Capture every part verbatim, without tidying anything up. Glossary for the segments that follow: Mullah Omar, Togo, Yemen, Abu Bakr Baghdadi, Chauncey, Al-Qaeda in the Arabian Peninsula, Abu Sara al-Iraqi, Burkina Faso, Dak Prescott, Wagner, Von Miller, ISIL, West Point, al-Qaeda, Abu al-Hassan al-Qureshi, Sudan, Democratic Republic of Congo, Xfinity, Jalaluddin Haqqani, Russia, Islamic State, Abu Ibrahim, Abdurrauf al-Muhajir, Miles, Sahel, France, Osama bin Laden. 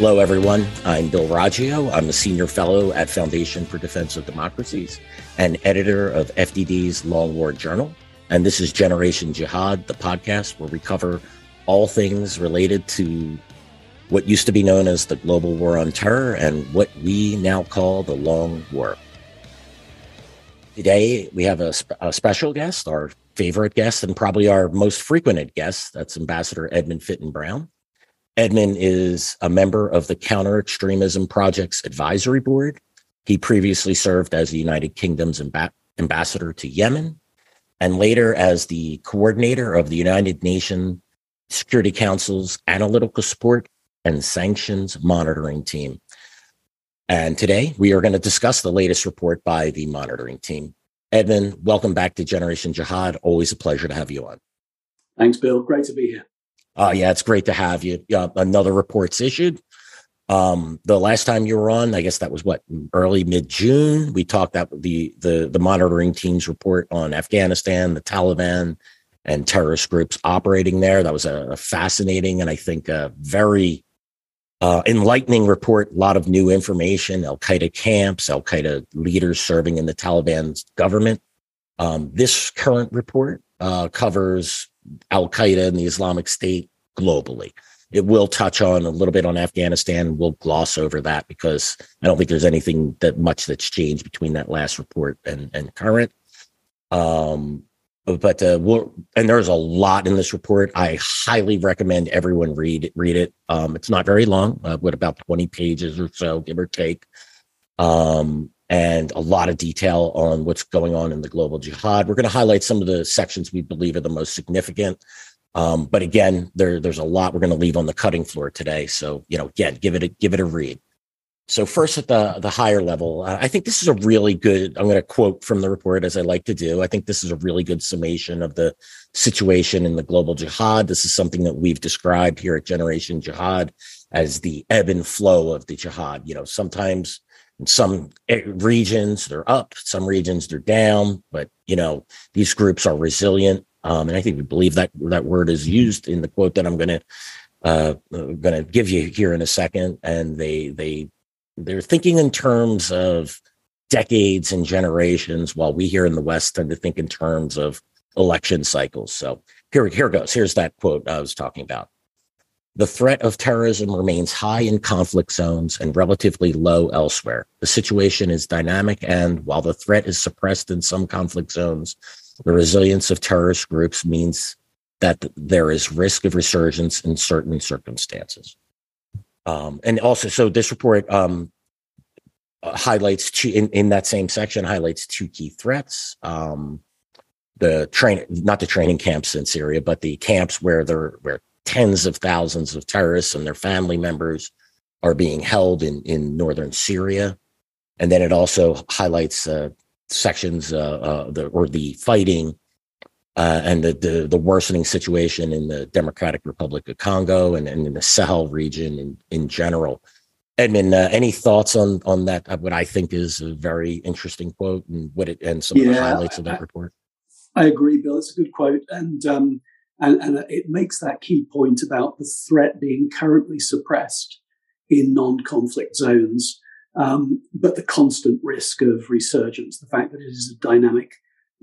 Hello, everyone. I'm Bill Roggio. I'm a senior fellow at Foundation for Defense of Democracies and editor of F D D's Long War Journal. And this is Generation Jihad, the podcast where we cover all things related to what used to be known as the global war on terror and what we now call the Long War. Today, we have a, sp- a special guest, our favorite guest, and probably our most frequented guest. That's Ambassador Edmund Fitton-Brown. Edmund is a member of the Counter-Extremism Project's Advisory Board. He previously served as the United Kingdom's amb- ambassador to Yemen, and later as the coordinator of the United Nations Security Council's Analytical Support and Sanctions Monitoring Team. And today, we are going to discuss the latest report by the monitoring team. Edmund, welcome back to Generation Jihad. Always a pleasure to have you on. Thanks, Bill. Great to be here. Uh, yeah, it's great to have you. Uh, another report's issued. Um, the last time you were on, I guess that was what, early mid-June. We talked about the, the, the monitoring team's report on Afghanistan, the Taliban, and terrorist groups operating there. That was a, a fascinating and I think a very uh, enlightening report. A lot of new information, al-Qaeda camps, al-Qaeda leaders serving in the Taliban's government. Um, this current report uh, covers al-Qaeda and the Islamic State globally. It will touch on a little bit on Afghanistan. We'll gloss over that because I don't think there's anything that much that's changed between that last report and, and current. Um, but uh, we'll, and there's a lot in this report. I highly recommend everyone read, read it. Um, it's not very long, uh, with about twenty pages or so, give or take. Um, and a lot of detail on what's going on in the global jihad. We're going to highlight some of the sections we believe are the most significant. Um, but again, there, there's a lot we're going to leave on the cutting floor today. So, you know, again, give it a, give it a read. So first at the, the higher level, uh, I think this is a really good, I'm going to quote from the report as I like to do. I think this is a really good summation of the situation in the global jihad. This is something that we've described here at Generation Jihad as the ebb and flow of the jihad. You know, sometimes some regions they're up, some regions they're down, but, you know, these groups are resilient. Um, and I think we believe that that word is used in the quote that I'm going to uh, going to give you here in a second. And they they they're thinking in terms of decades and generations, while we here in the West tend to think in terms of election cycles. So here here goes. Here's that quote I was talking about. The threat of terrorism remains high in conflict zones and relatively low elsewhere. The situation is dynamic, and while the threat is suppressed in some conflict zones, the resilience of terrorist groups means that there is risk of resurgence in certain circumstances. Um, and also, so this report um, highlights two, in, in that same section, highlights two key threats. Um, the train, not the training camps in Syria, but the camps where they're, where tens of thousands of terrorists and their family members are being held in, in northern Syria. And then it also highlights uh, sections uh, uh, the, or the fighting uh, and the, the the worsening situation in the Democratic Republic of Congo and, and in the Sahel region in, in general. Edmund, uh, any thoughts on on that, what I think is a very interesting quote and what it and some yeah, of the highlights of that I, report? I agree, Bill. It's a good quote. And um And, and it makes that key point about the threat being currently suppressed in non-conflict zones, um, but the constant risk of resurgence, the fact that it is a dynamic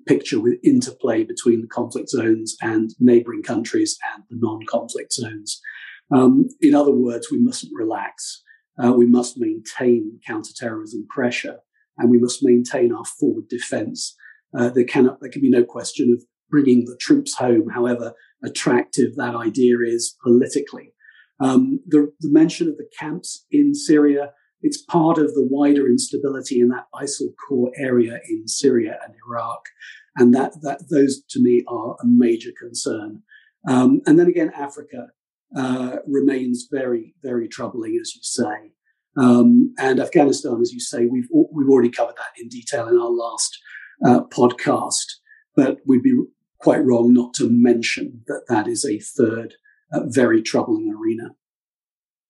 picture with interplay between the conflict zones and neighboring countries and the non-conflict zones. Um, in other words, we mustn't relax. Uh, we must maintain counterterrorism pressure, and we must maintain our forward defense. Uh, there cannot, there can be no question of bringing the troops home, however attractive that idea is politically. Um, the, the mention of the camps in Syria, it's part of the wider instability in that ISIL core area in Syria and Iraq. And that, that those, to me, are a major concern. Um, and then again, Africa uh, remains very, very troubling, as you say. Um, and Afghanistan, as you say, we've, we've already covered that in detail in our last uh, podcast. But we'd be quite wrong not to mention that that is a third uh, very troubling arena.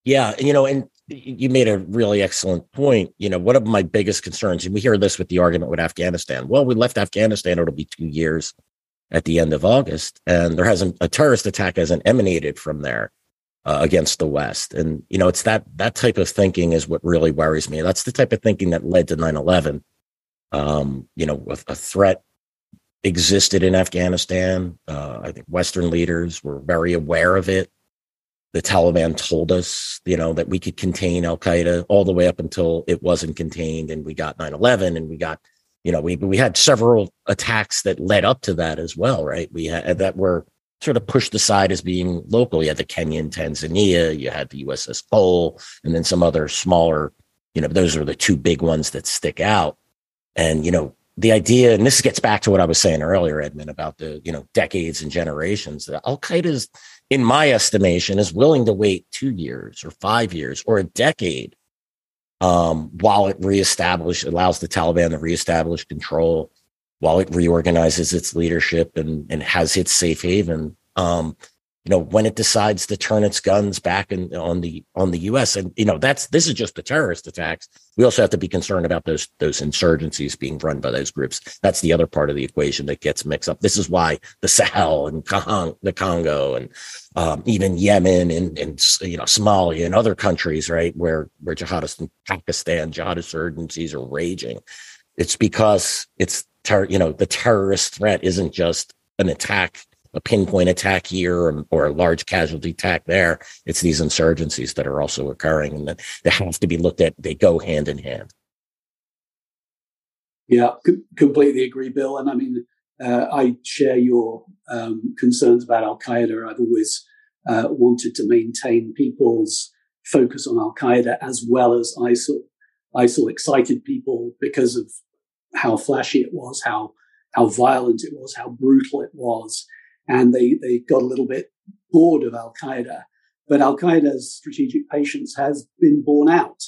Yeah, you know, and you made a really excellent point. You know, one of my biggest concerns, and we hear this with the argument with Afghanistan, well, we left Afghanistan, it'll be two years at the end of August, and there hasn't, a terrorist attack hasn't emanated from there. uh, against the West. And, you know, it's that that type of thinking is what really worries me. That's the type of thinking that led to nine eleven. Um, you know, a, a threat existed in Afghanistan. Uh, I think Western leaders were very aware of it. The Taliban told us, you know, that we could contain al-Qaeda all the way up until it wasn't contained. And we got nine eleven and we got, you know, we we had several attacks that led up to that as well. Right. We had that were sort of pushed aside as being local. You had the Kenyan, Tanzania, you had the U S S Cole, and then some other smaller, you know, those are the two big ones that stick out. And, you know, the idea, and this gets back to what I was saying earlier, Edmund, about the, you know, decades and generations, that al-Qaeda is, in my estimation, is willing to wait two years or five years or a decade um, while it reestablish, allows the Taliban to reestablish control, while it reorganizes its leadership and, and has its safe haven. Um, you know, when it decides to turn its guns back in, on the on the U S, and you know, that's this is just the terrorist attacks. We also have to be concerned about those those insurgencies being run by those groups. That's the other part of the equation that gets mixed up. This is why the Sahel and Con- the Congo and um, even Yemen and, and you know Somalia and other countries, right, where where jihadists in Pakistan, jihadist insurgencies are raging. It's because it's ter- you know the terrorist threat isn't just an attack. A pinpoint attack here or, or a large casualty attack there. It's these insurgencies that are also occurring, and that they have to be looked at. They go hand in hand. Yeah, c- completely agree, Bill. And I mean, uh, I share your um, concerns about al-Qaeda. I've always uh, wanted to maintain people's focus on al-Qaeda as well as ISIL. ISIL excited people because of how flashy it was, how how violent it was, how brutal it was. And they, they got a little bit bored of al-Qaeda. But al-Qaeda's strategic patience has been borne out.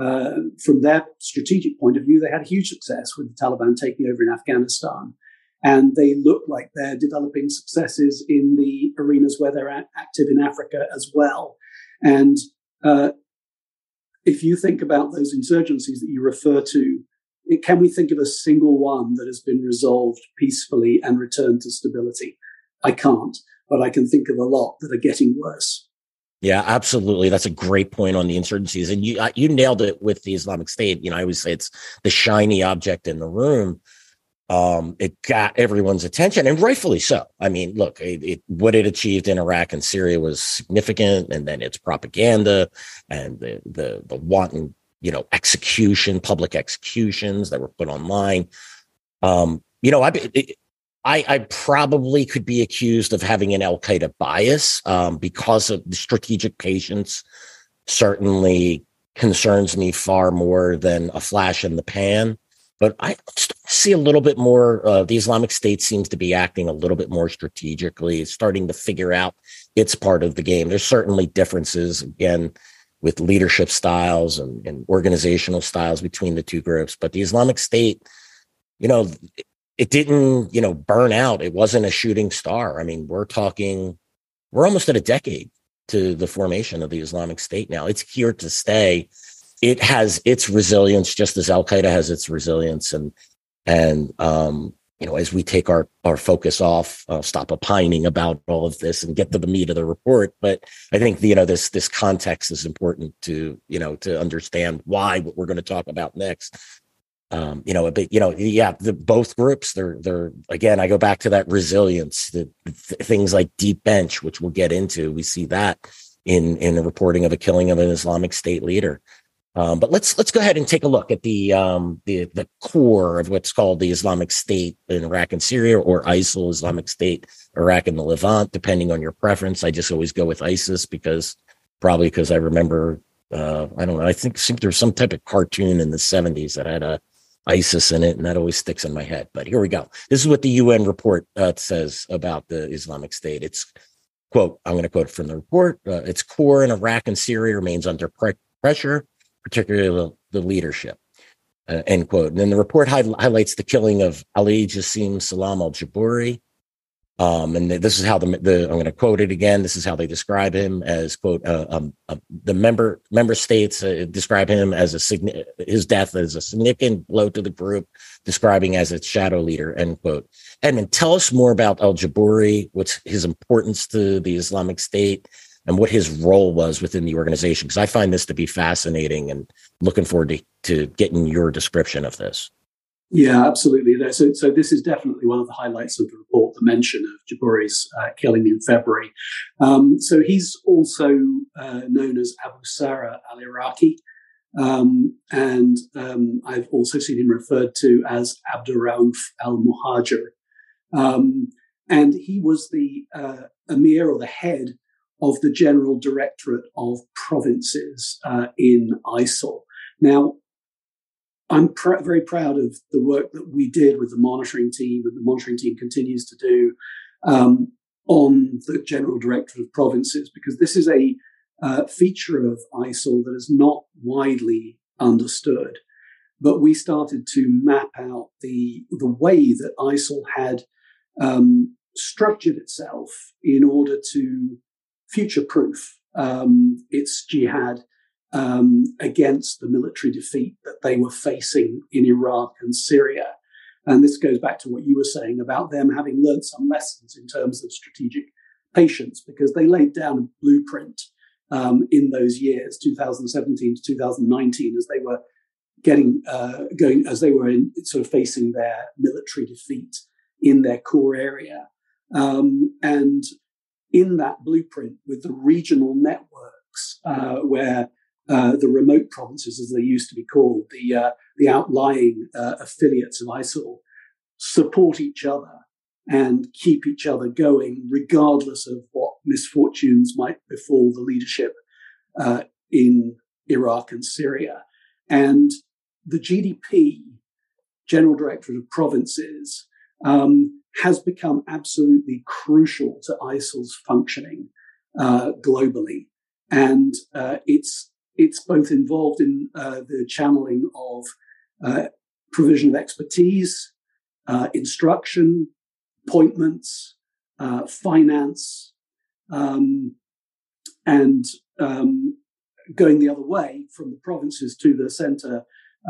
Uh, from their strategic point of view, they had huge success with the Taliban taking over in Afghanistan. And they look like they're developing successes in the arenas where they're at, active in Africa as well. And uh, if you think about those insurgencies that you refer to, it, can we think of a single one that has been resolved peacefully and returned to stability? I can't, but I can think of a lot that are getting worse. Yeah, absolutely. That's a great point on the insurgencies. And you you nailed it with the Islamic State. You know, I always say it's the shiny object in the room. Um, it got everyone's attention, and rightfully so. I mean, look, it, it, what it achieved in Iraq and Syria was significant, and then its propaganda and the the, the wanton, you know, execution, public executions that were put online. Um, you know, I. It, I, I probably could be accused of having an al-Qaeda bias um, because of the strategic patience certainly concerns me far more than a flash in the pan. But I see a little bit more, uh, the Islamic State seems to be acting a little bit more strategically, starting to figure out its part of the game. There's certainly differences, again, with leadership styles and, and organizational styles between the two groups. But the Islamic State, you know... It, It didn't, you know, burn out. It wasn't a shooting star. I mean, we're talking, we're almost at a decade to the formation of the Islamic State now. It's here to stay. It has its resilience, just as al-Qaeda has its resilience. And, and um, you know, as we take our, our focus off, uh, stop opining about all of this and get to the meat of the report. But I think, you know, this this context is important to, you know, to understand why what we're going to talk about next. Um, you know, a bit, you know, yeah, the, both groups, they're, they're, again, I go back to that resilience, the th- things like deep bench, which we'll get into. We see that in, in the reporting of a killing of an Islamic State leader. Um, but let's, let's go ahead and take a look at the, um, the, the core of what's called the Islamic State in Iraq and Syria, or ISIL, Islamic State, Iraq and the Levant, depending on your preference. I just always go with ISIS because probably because I remember, uh, I don't know. I think, think there was some type of cartoon in the seventies that had a, ISIS in it, and that always sticks in my head. But here we go. This is what the U N report uh, says about the Islamic State. It's, quote, I'm going to quote from the report, uh, its core in Iraq and Syria remains under pre- pressure, particularly the, the leadership, uh, end quote. And then the report hi- highlights the killing of Ali Jassim Salam al-Jabouri. Um, and this is how the, the I'm going to quote it again. This is how they describe him as, quote, uh, um, uh, the member member states uh, describe him as a his death as a significant blow to the group, describing as its shadow leader, end quote. Edmund, tell us more about al-Jabouri, what's his importance to the Islamic State, and what his role was within the organization? Because I find this to be fascinating and looking forward to, to getting your description of this. Yeah, absolutely. So, so this is definitely one of the highlights of the report, the mention of Jabouri's uh, killing in February. Um, so he's also uh, known as Abu Sara al-Iraqi. Um, and um, I've also seen him referred to as Abdurrauf al-Muhajir. Um, and he was the uh, emir or the head of the General Directorate of Provinces uh, in I S I L. Now, I'm pr- very proud of the work that we did with the monitoring team, and the monitoring team continues to do um, on the General Directorate of Provinces, because this is a uh, feature of I S I L that is not widely understood. But we started to map out the, the way that I S I L had um, structured itself in order to future-proof um, its jihad Um, against the military defeat that they were facing in Iraq and Syria. And this goes back to what you were saying about them having learned some lessons in terms of strategic patience, because they laid down a blueprint um, in those years, two thousand seventeen to two thousand nineteen, as they were getting uh, going, as they were in, sort of facing their military defeat in their core area. Um, and in that blueprint, with the regional networks, uh, where Uh, the remote provinces, as they used to be called, the uh, the outlying uh, affiliates of I S I L, support each other and keep each other going, regardless of what misfortunes might befall the leadership uh, in Iraq and Syria. And the G D P, General Directorate of Provinces, um, has become absolutely crucial to I S I L's functioning uh, globally. And uh, it's It's both involved in uh, the channeling of uh, provision of expertise, uh, instruction, appointments, uh, finance, um, and um, going the other way from the provinces to the centre,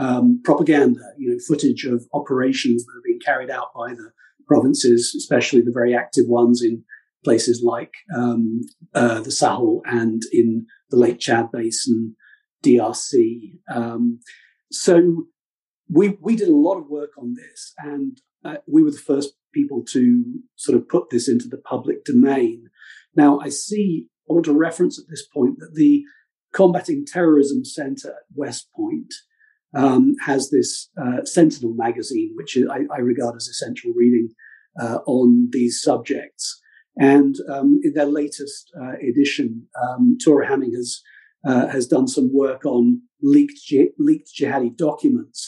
um, propaganda, you know, footage of operations that are being carried out by the provinces, especially the very active ones in places like um, uh, the Sahel and in the Lake Chad Basin, D R C. Um, so we we did a lot of work on this, and uh, we were the first people to sort of put this into the public domain. Now, I see, I want to reference at this point that the Combating Terrorism Center at West Point um, has this uh, Sentinel magazine, which I, I regard as essential reading uh, on these subjects. And um, in their latest uh, edition, um, Tora Hamming has uh, has done some work on leaked ji- leaked jihadi documents,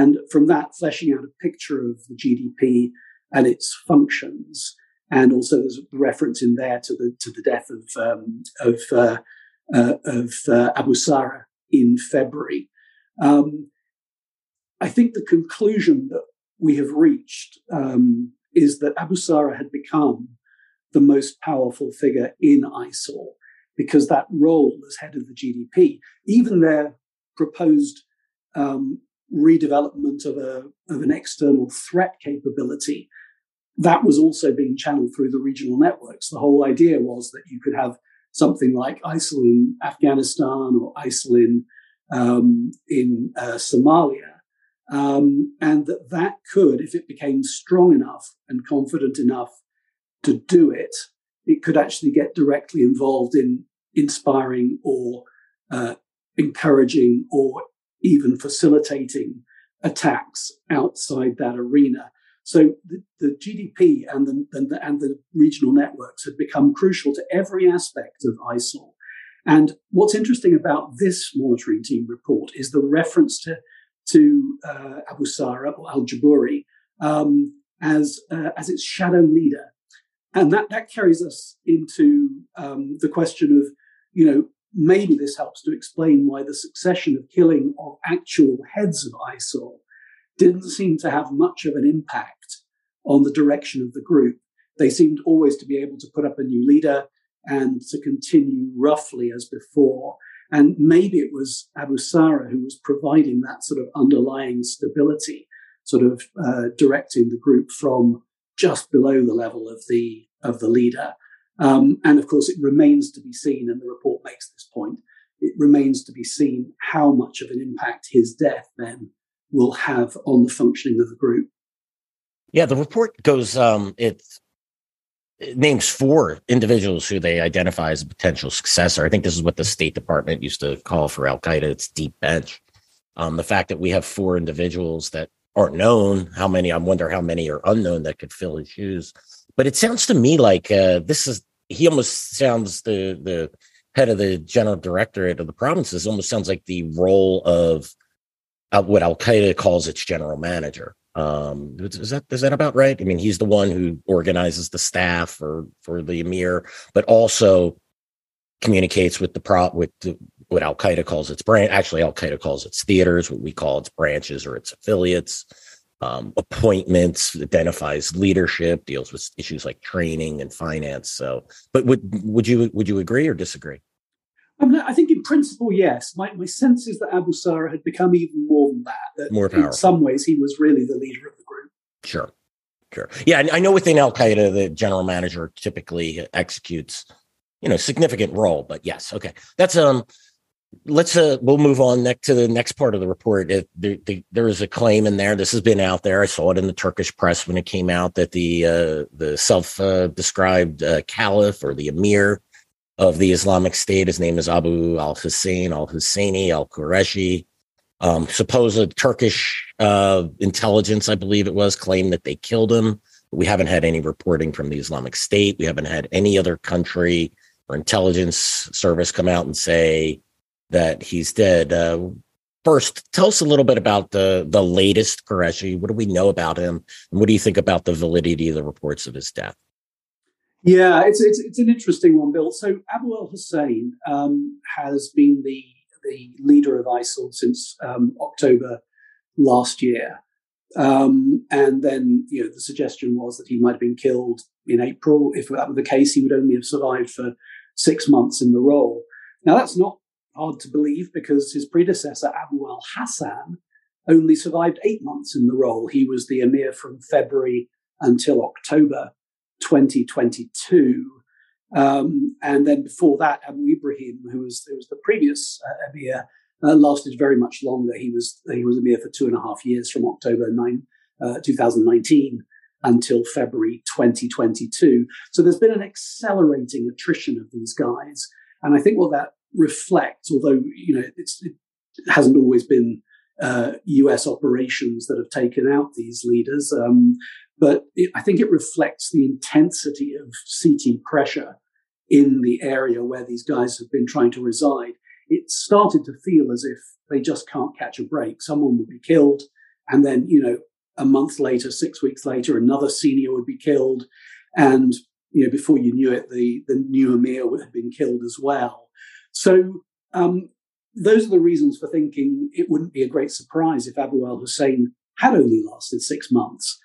and from that, fleshing out a picture of the G D P and its functions. And also, there's a reference in there to the to the death of um, of uh, uh, of uh, Abu Sara in February. Um, I think the conclusion that we have reached um, is that Abu Sara had become the most powerful figure in I S I L, because that role as head of the G D P, even their proposed um, redevelopment of a of an external threat capability, that was also being channeled through the regional networks. The whole idea was that you could have something like I S I L in Afghanistan or I S I L in um, in uh, Somalia, um, and that that could, if it became strong enough and confident enough to do it, it could actually get directly involved in inspiring or uh, encouraging or even facilitating attacks outside that arena. So the, the G D P and the, and the and the regional networks have become crucial to every aspect of I S I L. And what's interesting about this monitoring team report is the reference to to uh, Abu Sara or al-Jabouri um, as uh, as its shadow leader. And that, that carries us into um, the question of, you know, maybe this helps to explain why the succession of killing of actual heads of I S I L didn't seem to have much of an impact on the direction of the group. They seemed always to be able to put up a new leader and to continue roughly as before. And maybe it was Abu Sara who was providing that sort of underlying stability, sort of uh, directing the group from just below the level of the of the leader, Um, and of course, it remains to be seen, and the report makes this point, it remains to be seen how much of an impact his death then will have on the functioning of the group. Yeah, the report goes, um, it, it names four individuals who they identify as a potential successor. I think this is what the State Department used to call for al-Qaeda, its deep bench. Um, the fact that we have four individuals that aren't known, how many, I wonder how many are unknown that could fill his shoes. But it sounds to me like uh, this is, he almost sounds, the the head of the General Directorate of the Provinces almost sounds like the role of uh, what al-Qaeda calls its general manager. Um, is that is that about right? I mean, he's the one who organizes the staff for, for the emir, but also communicates with the pro with the, what al-Qaeda calls its branch. Actually, al-Qaeda calls its theaters, what we call its branches or its affiliates, um, appointments, identifies leadership, deals with issues like training and finance. So, but would would you would you agree or disagree? I mean, I think in principle, yes. My, my sense is that Abu Sara had become even more than that. that more powerful. In some ways, he was really the leader of the group. Sure, sure. Yeah, I know within al-Qaeda, the general manager typically executes, you know, significant role. But yes, okay, that's um. Let's uh, we'll move on next to the next part of the report. It, the, the, there is a claim in there. This has been out there. I saw it in the Turkish press when it came out that the uh, the self-described uh, uh, caliph or the emir of the Islamic State, his name is Abu al-Hassan, al-Husseini, al-Qureshi. Um, supposed Turkish uh, intelligence, I believe it was, claimed that they killed him. We haven't had any reporting from the Islamic State. We haven't had any other country or intelligence service come out and say that he's dead. Uh, first, tell us a little bit about the, the latest Qureshi. What do we know about him? And what do you think about the validity of the reports of his death? Yeah, it's it's, it's an interesting one, Bill. So Abu al-Hassan um, has been the, the leader of ISIL since um, October last year. Um, and then, you know, the suggestion was that he might have been killed in April. If that were the case, he would only have survived for six months in the role. Now, that's not hard to believe, because his predecessor, Abu al-Hassan, only survived eight months in the role. He was the emir from February until October twenty twenty-two. Um, and then before that, Abu Ibrahim, who was, who was the previous uh, emir, uh, lasted very much longer. He was he was emir for two and a half years, from October ninth, twenty nineteen until February twenty twenty-two. So there's been an accelerating attrition of these guys. And I think what that reflects, although, you know, it's, it hasn't always been uh, U S operations that have taken out these leaders, um, but it, I think it reflects the intensity of C T pressure in the area where these guys have been trying to reside. It started to feel as if they just can't catch a break. Someone would be killed, and then, you know, a month later, six weeks later, another senior would be killed, and, you know, before you knew it, the the new emir would have been killed as well. So um, those are the reasons for thinking it wouldn't be a great surprise if Abu al-Hassan had only lasted six months.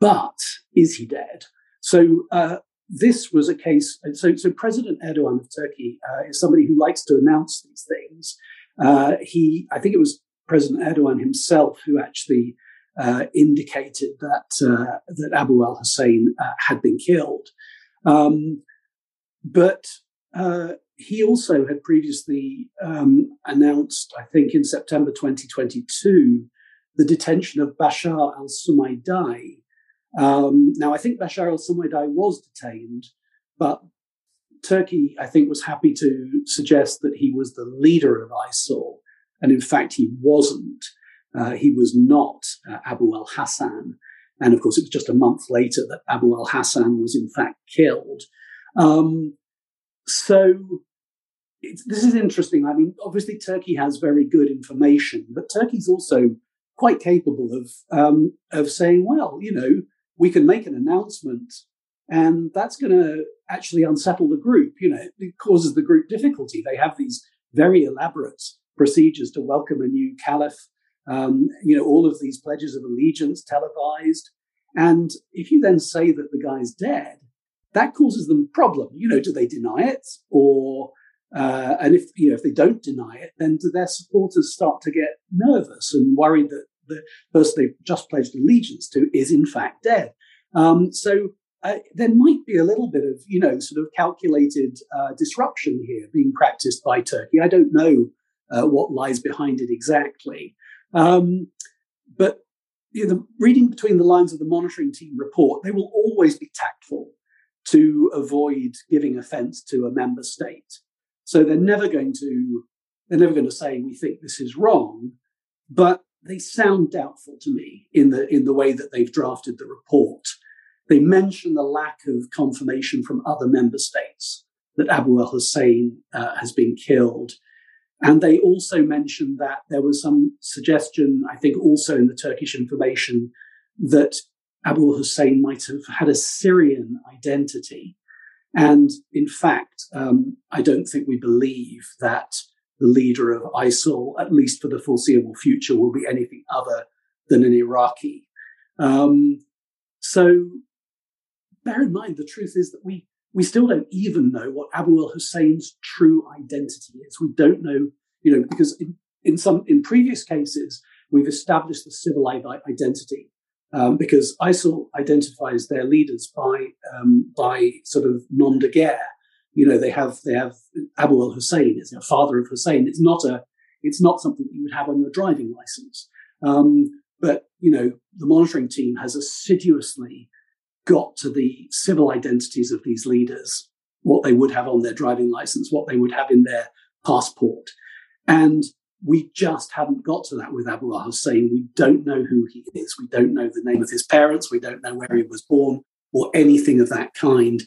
But is he dead? So uh, this was a case. So, so President Erdogan of Turkey uh, is somebody who likes to announce these things. Uh, he, I think it was President Erdogan himself who actually uh, indicated that uh, that Abu al-Hassan uh, had been killed. Um, but uh, He also had previously um, announced, I think in September twenty twenty-two, the detention of Bashar al-Sumaidai. Um, now, I think Bashar al-Sumaidai was detained, but Turkey, I think, was happy to suggest that he was the leader of ISIL. And in fact, he wasn't. Uh, he was not uh, Abu al-Hassan. And of course, it was just a month later that Abu al-Hassan was in fact killed. Um, so... It's, this is interesting. I mean, obviously, Turkey has very good information, but Turkey's also quite capable of um, of saying, well, you know, we can make an announcement and that's going to actually unsettle the group. You know, it causes the group difficulty. They have these very elaborate procedures to welcome a new caliph. Um, you know, all of these pledges of allegiance televised. And if you then say that the guy's dead, that causes them a problem. You know, do they deny it? Or... Uh, and if you know if they don't deny it, then do their supporters start to get nervous and worried that the person they've just pledged allegiance to is in fact dead? Um, so uh, there might be a little bit of, you know, sort of calculated uh, disruption here being practiced by Turkey. I don't know uh, what lies behind it exactly. Um, but you know, the, reading between the lines of the monitoring team report, they will always be tactful to avoid giving offense to a member state. So they're never going to, they're never going to say, we think this is wrong, but they sound doubtful to me in the in the way that they've drafted the report. They mention the lack of confirmation from other member states that Abu al-Hassan uh, has been killed. And they also mention that there was some suggestion, I think also in the Turkish information, that Abu al-Hassan might have had a Syrian identity. And in fact, um, I don't think we believe that the leader of ISIL, at least for the foreseeable future, will be anything other than an Iraqi. Um, so bear in mind, the truth is that we we still don't even know what Abu al-Hassan's true identity is. We don't know, you know, because in, in some in previous cases, we've established the civil identity um, because ISIL identifies their leaders by um, by sort of nom de guerre. You know, they have they have Abu al-Hassan is the father of Hussein. It's not a it's not something that you would have on your driving license. Um, but you know, the monitoring team has assiduously got to the civil identities of these leaders, what they would have on their driving license, what they would have in their passport, and we just haven't got to that with Abu al-Hassan. We don't know who he is. We don't know the name of his parents. We don't know where he was born or anything of that kind.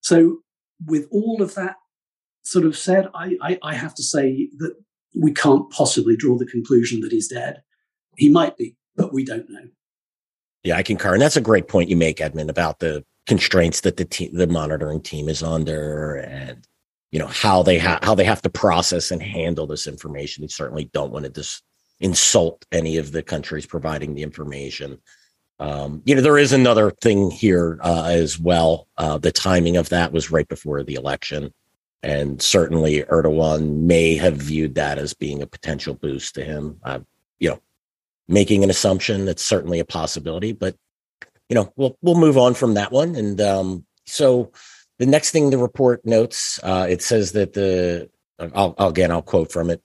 So, with all of that sort of said, I, I, I have to say that we can't possibly draw the conclusion that he's dead. He might be, but we don't know. Yeah, I concur. And that's a great point you make, Edmund, about the constraints that the te- the monitoring team is under and, you know, how they, ha- how they have to process and handle this information. They certainly don't want to dis- insult any of the countries providing the information. Um, you know, there is another thing here uh, as well. Uh, the timing of that was right before the election. And certainly Erdogan may have viewed that as being a potential boost to him. Uh, you know, making an assumption, that's certainly a possibility. But, you know, we'll we'll move on from that one. And um, so the next thing the report notes, uh, it says that the, I'll, again, I'll quote from it,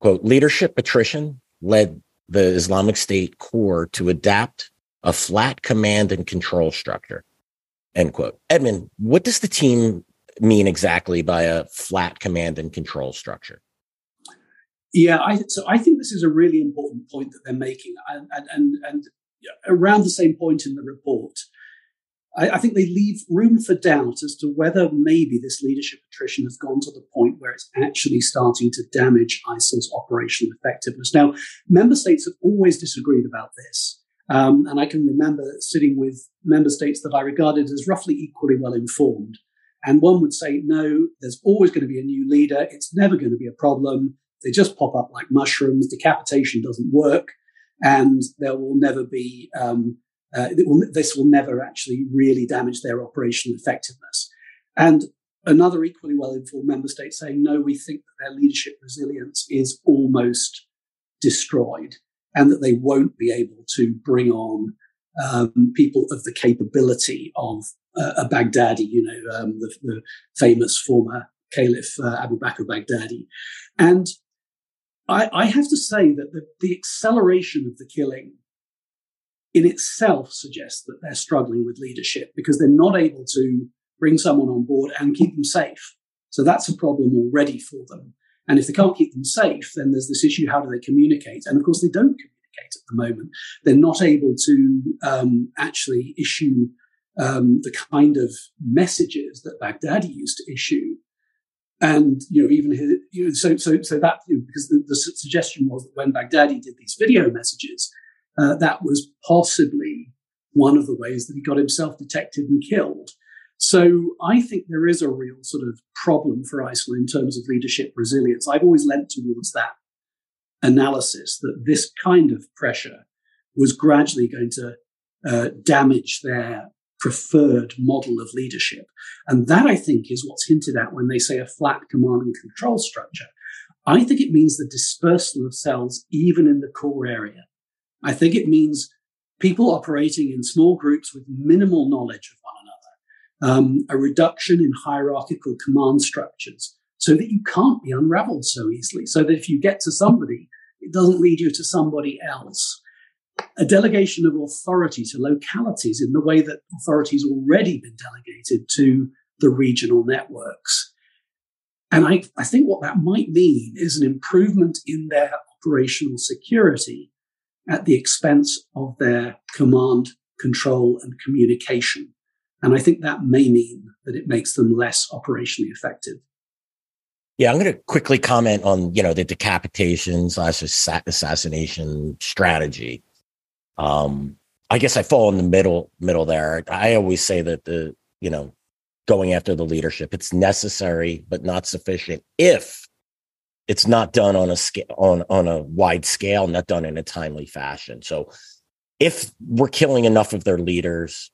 quote, leadership attrition led the Islamic State core to adapt a flat command and control structure, end quote. Edmund, what does the team mean exactly by a flat command and control structure? Yeah, I, so I think this is a really important point that they're making. And, and, and around the same point in the report, I, I think they leave room for doubt as to whether maybe this leadership attrition has gone to the point where it's actually starting to damage ISIL's operational effectiveness. Now, member states have always disagreed about this. Um, and I can remember sitting with member states that I regarded as roughly equally well informed. And one would say, no, there's always going to be a new leader. It's never going to be a problem. They just pop up like mushrooms. Decapitation doesn't work. And there will never be, um, uh, it will, this will never actually really damage their operational effectiveness. And another equally well informed member state saying, no, we think that their leadership resilience is almost destroyed, and that they won't be able to bring on um, people of the capability of uh, a Baghdadi, you know, um, the, the famous former caliph uh, Abu Bakr Baghdadi. And I, I have to say that the, the acceleration of the killing in itself suggests that they're struggling with leadership because they're not able to bring someone on board and keep them safe. So that's a problem already for them. And if they can't keep them safe, then there's this issue, how do they communicate? And of course, they don't communicate at the moment. They're not able to um, actually issue um, the kind of messages that Baghdadi used to issue. And, you know, even his, you know, so, so, so that, you know, because the, the suggestion was that when Baghdadi did these video messages, uh, that was possibly one of the ways that he got himself detected and killed. So I think there is a real sort of problem for ISIL in terms of leadership resilience. I've always leant towards that analysis that this kind of pressure was gradually going to uh, damage their preferred model of leadership. And that, I think, is what's hinted at when they say a flat command and control structure. I think it means the dispersal of cells even in the core area. I think it means people operating in small groups with minimal knowledge of one another. um, a reduction in hierarchical command structures so that you can't be unraveled so easily, so that if you get to somebody, it doesn't lead you to somebody else. A delegation of authority to localities in the way that authority's already been delegated to the regional networks. And I, I think what that might mean is an improvement in their operational security at the expense of their command, control, and communication. And I think that may mean that it makes them less operationally effective. Yeah, I'm going to quickly comment on, you know, the decapitation slash assassination strategy. Um, I guess I fall in the middle middle there. I always say that the, you know, going after the leadership, it's necessary but not sufficient if it's not done on a scale, on on a wide scale, not done in a timely fashion. So if we're killing enough of their leaders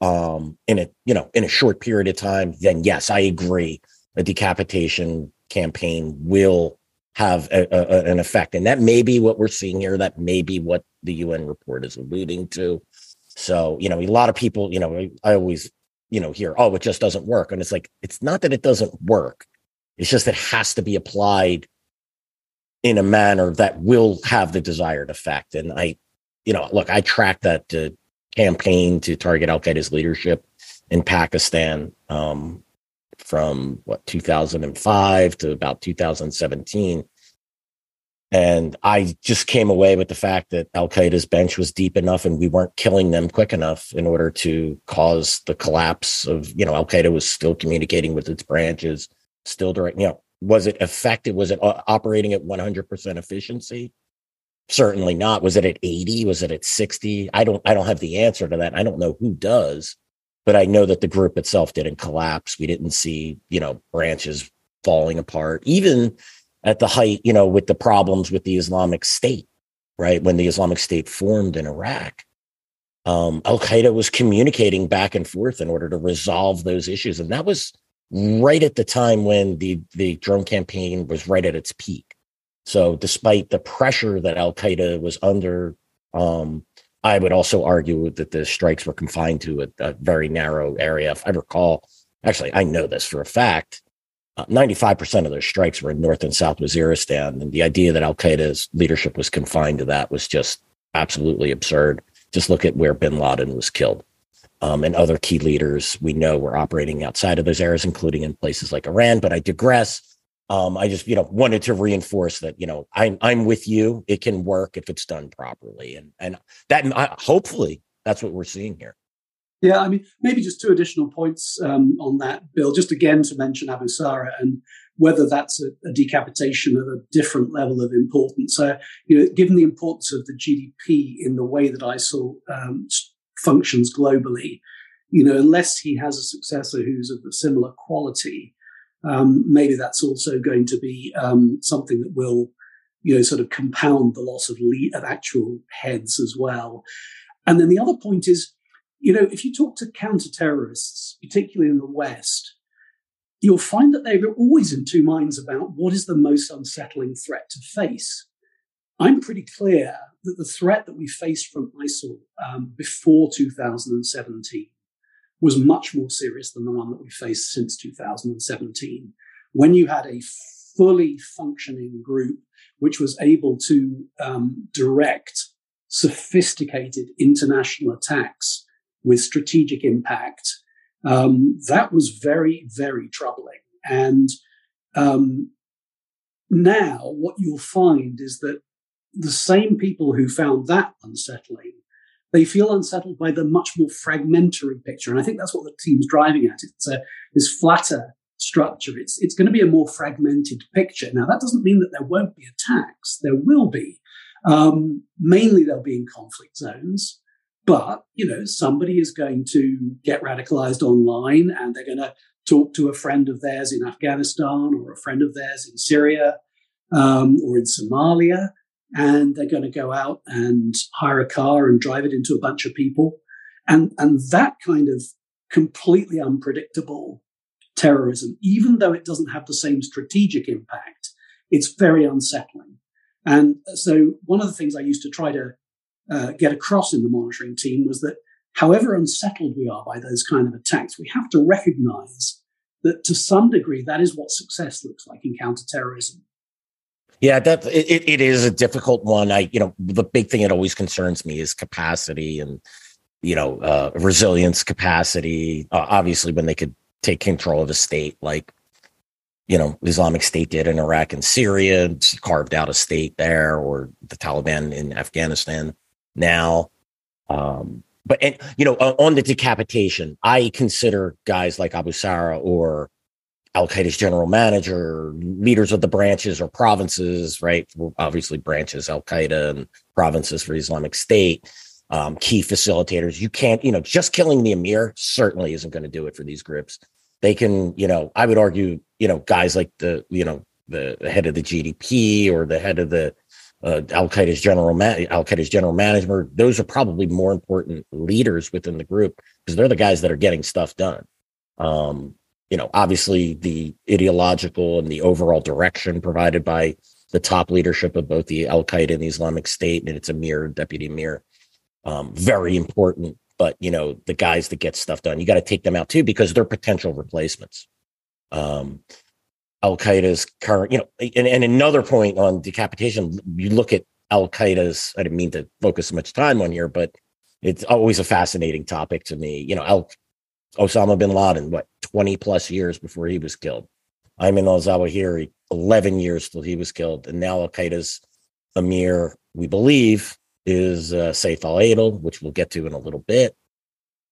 um, in a you know in a short period of time, then yes, I agree. A decapitation campaign will have a, a, an effect. And that may be what we're seeing here. That may be what the U N report is alluding to. So, you know, a lot of people, you know, I always, you know, hear, oh, it just doesn't work. And it's like, it's not that it doesn't work. It's just that it has to be applied in a manner that will have the desired effect. And I, you know, look, I tracked that uh, campaign to target al-Qaeda's leadership in Pakistan. Um, from what two thousand five to about two thousand seventeen, and I just came away with the fact that al-Qaeda's bench was deep enough and we weren't killing them quick enough in order to cause the collapse of, you know, al-Qaeda was still communicating with its branches, still direct, you know, was it effective? Was it operating at one hundred percent efficiency? Certainly not. Was it at eighty? Was it at sixty? I don't I don't have the answer to that. I don't know who does. But I know that the group itself didn't collapse. We didn't see, you know, branches falling apart, even at the height, you know, with the problems with the Islamic State, right? When the Islamic State formed in Iraq, um, al-Qaeda was communicating back and forth in order to resolve those issues. And that was right at the time when the, the drone campaign was right at its peak. So despite the pressure that al-Qaeda was under, um, I would also argue that the strikes were confined to a, a very narrow area. If I recall, actually, I know this for a fact, uh, ninety-five percent of their strikes were in North and South Waziristan. And the idea that al-Qaeda's leadership was confined to that was just absolutely absurd. Just look at where bin Laden was killed. Um, and other key leaders we know were operating outside of those areas, including in places like Iran. But I digress. Um, I just, you know, wanted to reinforce that, you know, I'm, I'm with you. It can work if it's done properly. And, and that I, hopefully that's what we're seeing here. Yeah. I mean, maybe just two additional points um, on that, Bill, just again to mention Abu Sara and whether that's a, a decapitation of a different level of importance. Uh, you know, given the importance of the G D P in the way that I S I L um, functions globally, you know, unless he has a successor who's of a similar quality, Um, maybe that's also going to be um, something that will, you know, sort of compound the loss of, lead, of actual heads as well. And then the other point is, you know, if you talk to counter-terrorists, particularly in the West, you'll find that they're always in two minds about what is the most unsettling threat to face. I'm pretty clear that the threat that we faced from I S I L um, before two thousand seventeen was much more serious than the one that we faced since two thousand seventeen, when you had a fully functioning group which was able to um, direct sophisticated international attacks with strategic impact. Um, that was very, very troubling. And um, now what you'll find is that the same people who found that unsettling, they feel unsettled by the much more fragmentary picture. And I think that's what the team's driving at. It's a, this flatter structure. It's, it's going to be a more fragmented picture. Now, that doesn't mean that there won't be attacks. There will be. Um, mainly they'll be in conflict zones. But, you know, somebody is going to get radicalized online and they're going to talk to a friend of theirs in Afghanistan or a friend of theirs in Syria um, or in Somalia. And they're going to go out and hire a car and drive it into a bunch of people. And, and that kind of completely unpredictable terrorism, even though it doesn't have the same strategic impact, it's very unsettling. And so one of the things I used to try to uh, get across in the monitoring team was that however unsettled we are by those kind of attacks, we have to recognize that to some degree that is what success looks like in counterterrorism. Yeah, that it, it is a difficult one. I, you know, the big thing that always concerns me is capacity and, you know, uh, resilience capacity. Uh, obviously, when they could take control of a state like, you know, Islamic State did in Iraq and Syria, carved out a state there, or the Taliban in Afghanistan now. Um, but, and you know, uh, on the decapitation, I consider guys like Abu Sara or Al-Qaeda's general manager, leaders of the branches or provinces, right? Well, obviously branches, Al-Qaeda, and provinces for Islamic State, um, key facilitators. You can't, you know, just killing the emir certainly isn't going to do it for these groups. They can, you know, I would argue, you know, guys like the, you know, the head of the G D P or the head of the uh, Al-Qaeda's general man, Al-Qaeda's general manager, those are probably more important leaders within the group because they're the guys that are getting stuff done. Um, You know, obviously, the ideological and the overall direction provided by the top leadership of both the Al-Qaeda and the Islamic State, and its emir, deputy emir, um, very important. But, you know, the guys that get stuff done, you got to take them out, too, because they're potential replacements. Um, Al-Qaeda's current, you know, and, and another point on decapitation, you look at Al-Qaeda's, I didn't mean to focus so much time on here, but it's always a fascinating topic to me. You know, Al Osama bin Laden, what, twenty plus years before he was killed. Ayman al-Zawahiri, eleven years till he was killed. And now Al-Qaeda's emir, we believe, is uh, Sayf al-Adel, which we'll get to in a little bit.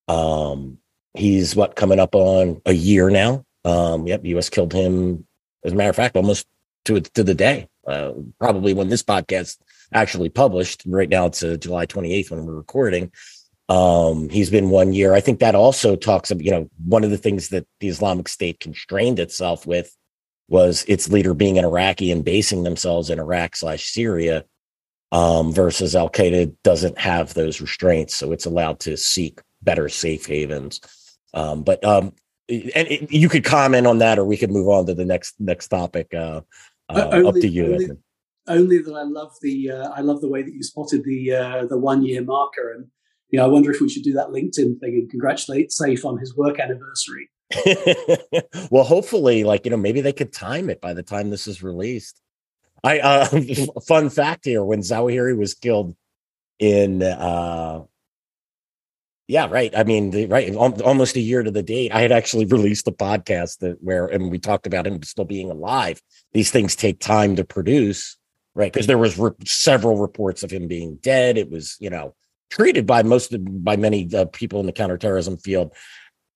Um, he's, what, coming up on a year now. Um, yep, U S killed him, as a matter of fact, almost to, to the day. Uh, probably when this podcast actually published. Right now it's uh, July twenty-eighth when we're recording. Um, he's been one year. I think that also talks of, you know, one of the things that the Islamic State constrained itself with was its leader being an Iraqi and basing themselves in Iraq slash Syria, um, versus Al-Qaeda doesn't have those restraints. So it's allowed to seek better safe havens. Um, but, um, and it, you could comment on that, or we could move on to the next, next topic, uh, uh only, up to you. Only, only that I love the, uh, I love the way that you spotted the, uh, the one year marker. And, you know, I wonder if we should do that LinkedIn thing and congratulate Safe on his work anniversary. Well, hopefully, like, you know, maybe they could time it by the time this is released. I uh, fun fact here, when Zawahiri was killed in, uh, yeah, right. I mean, the, right, almost a year to the date, I had actually released a podcast that where, and we talked about him still being alive. These things take time to produce, right? Because there was re- several reports of him being dead. It was, you know, treated by most of, by many uh, people in the counterterrorism field.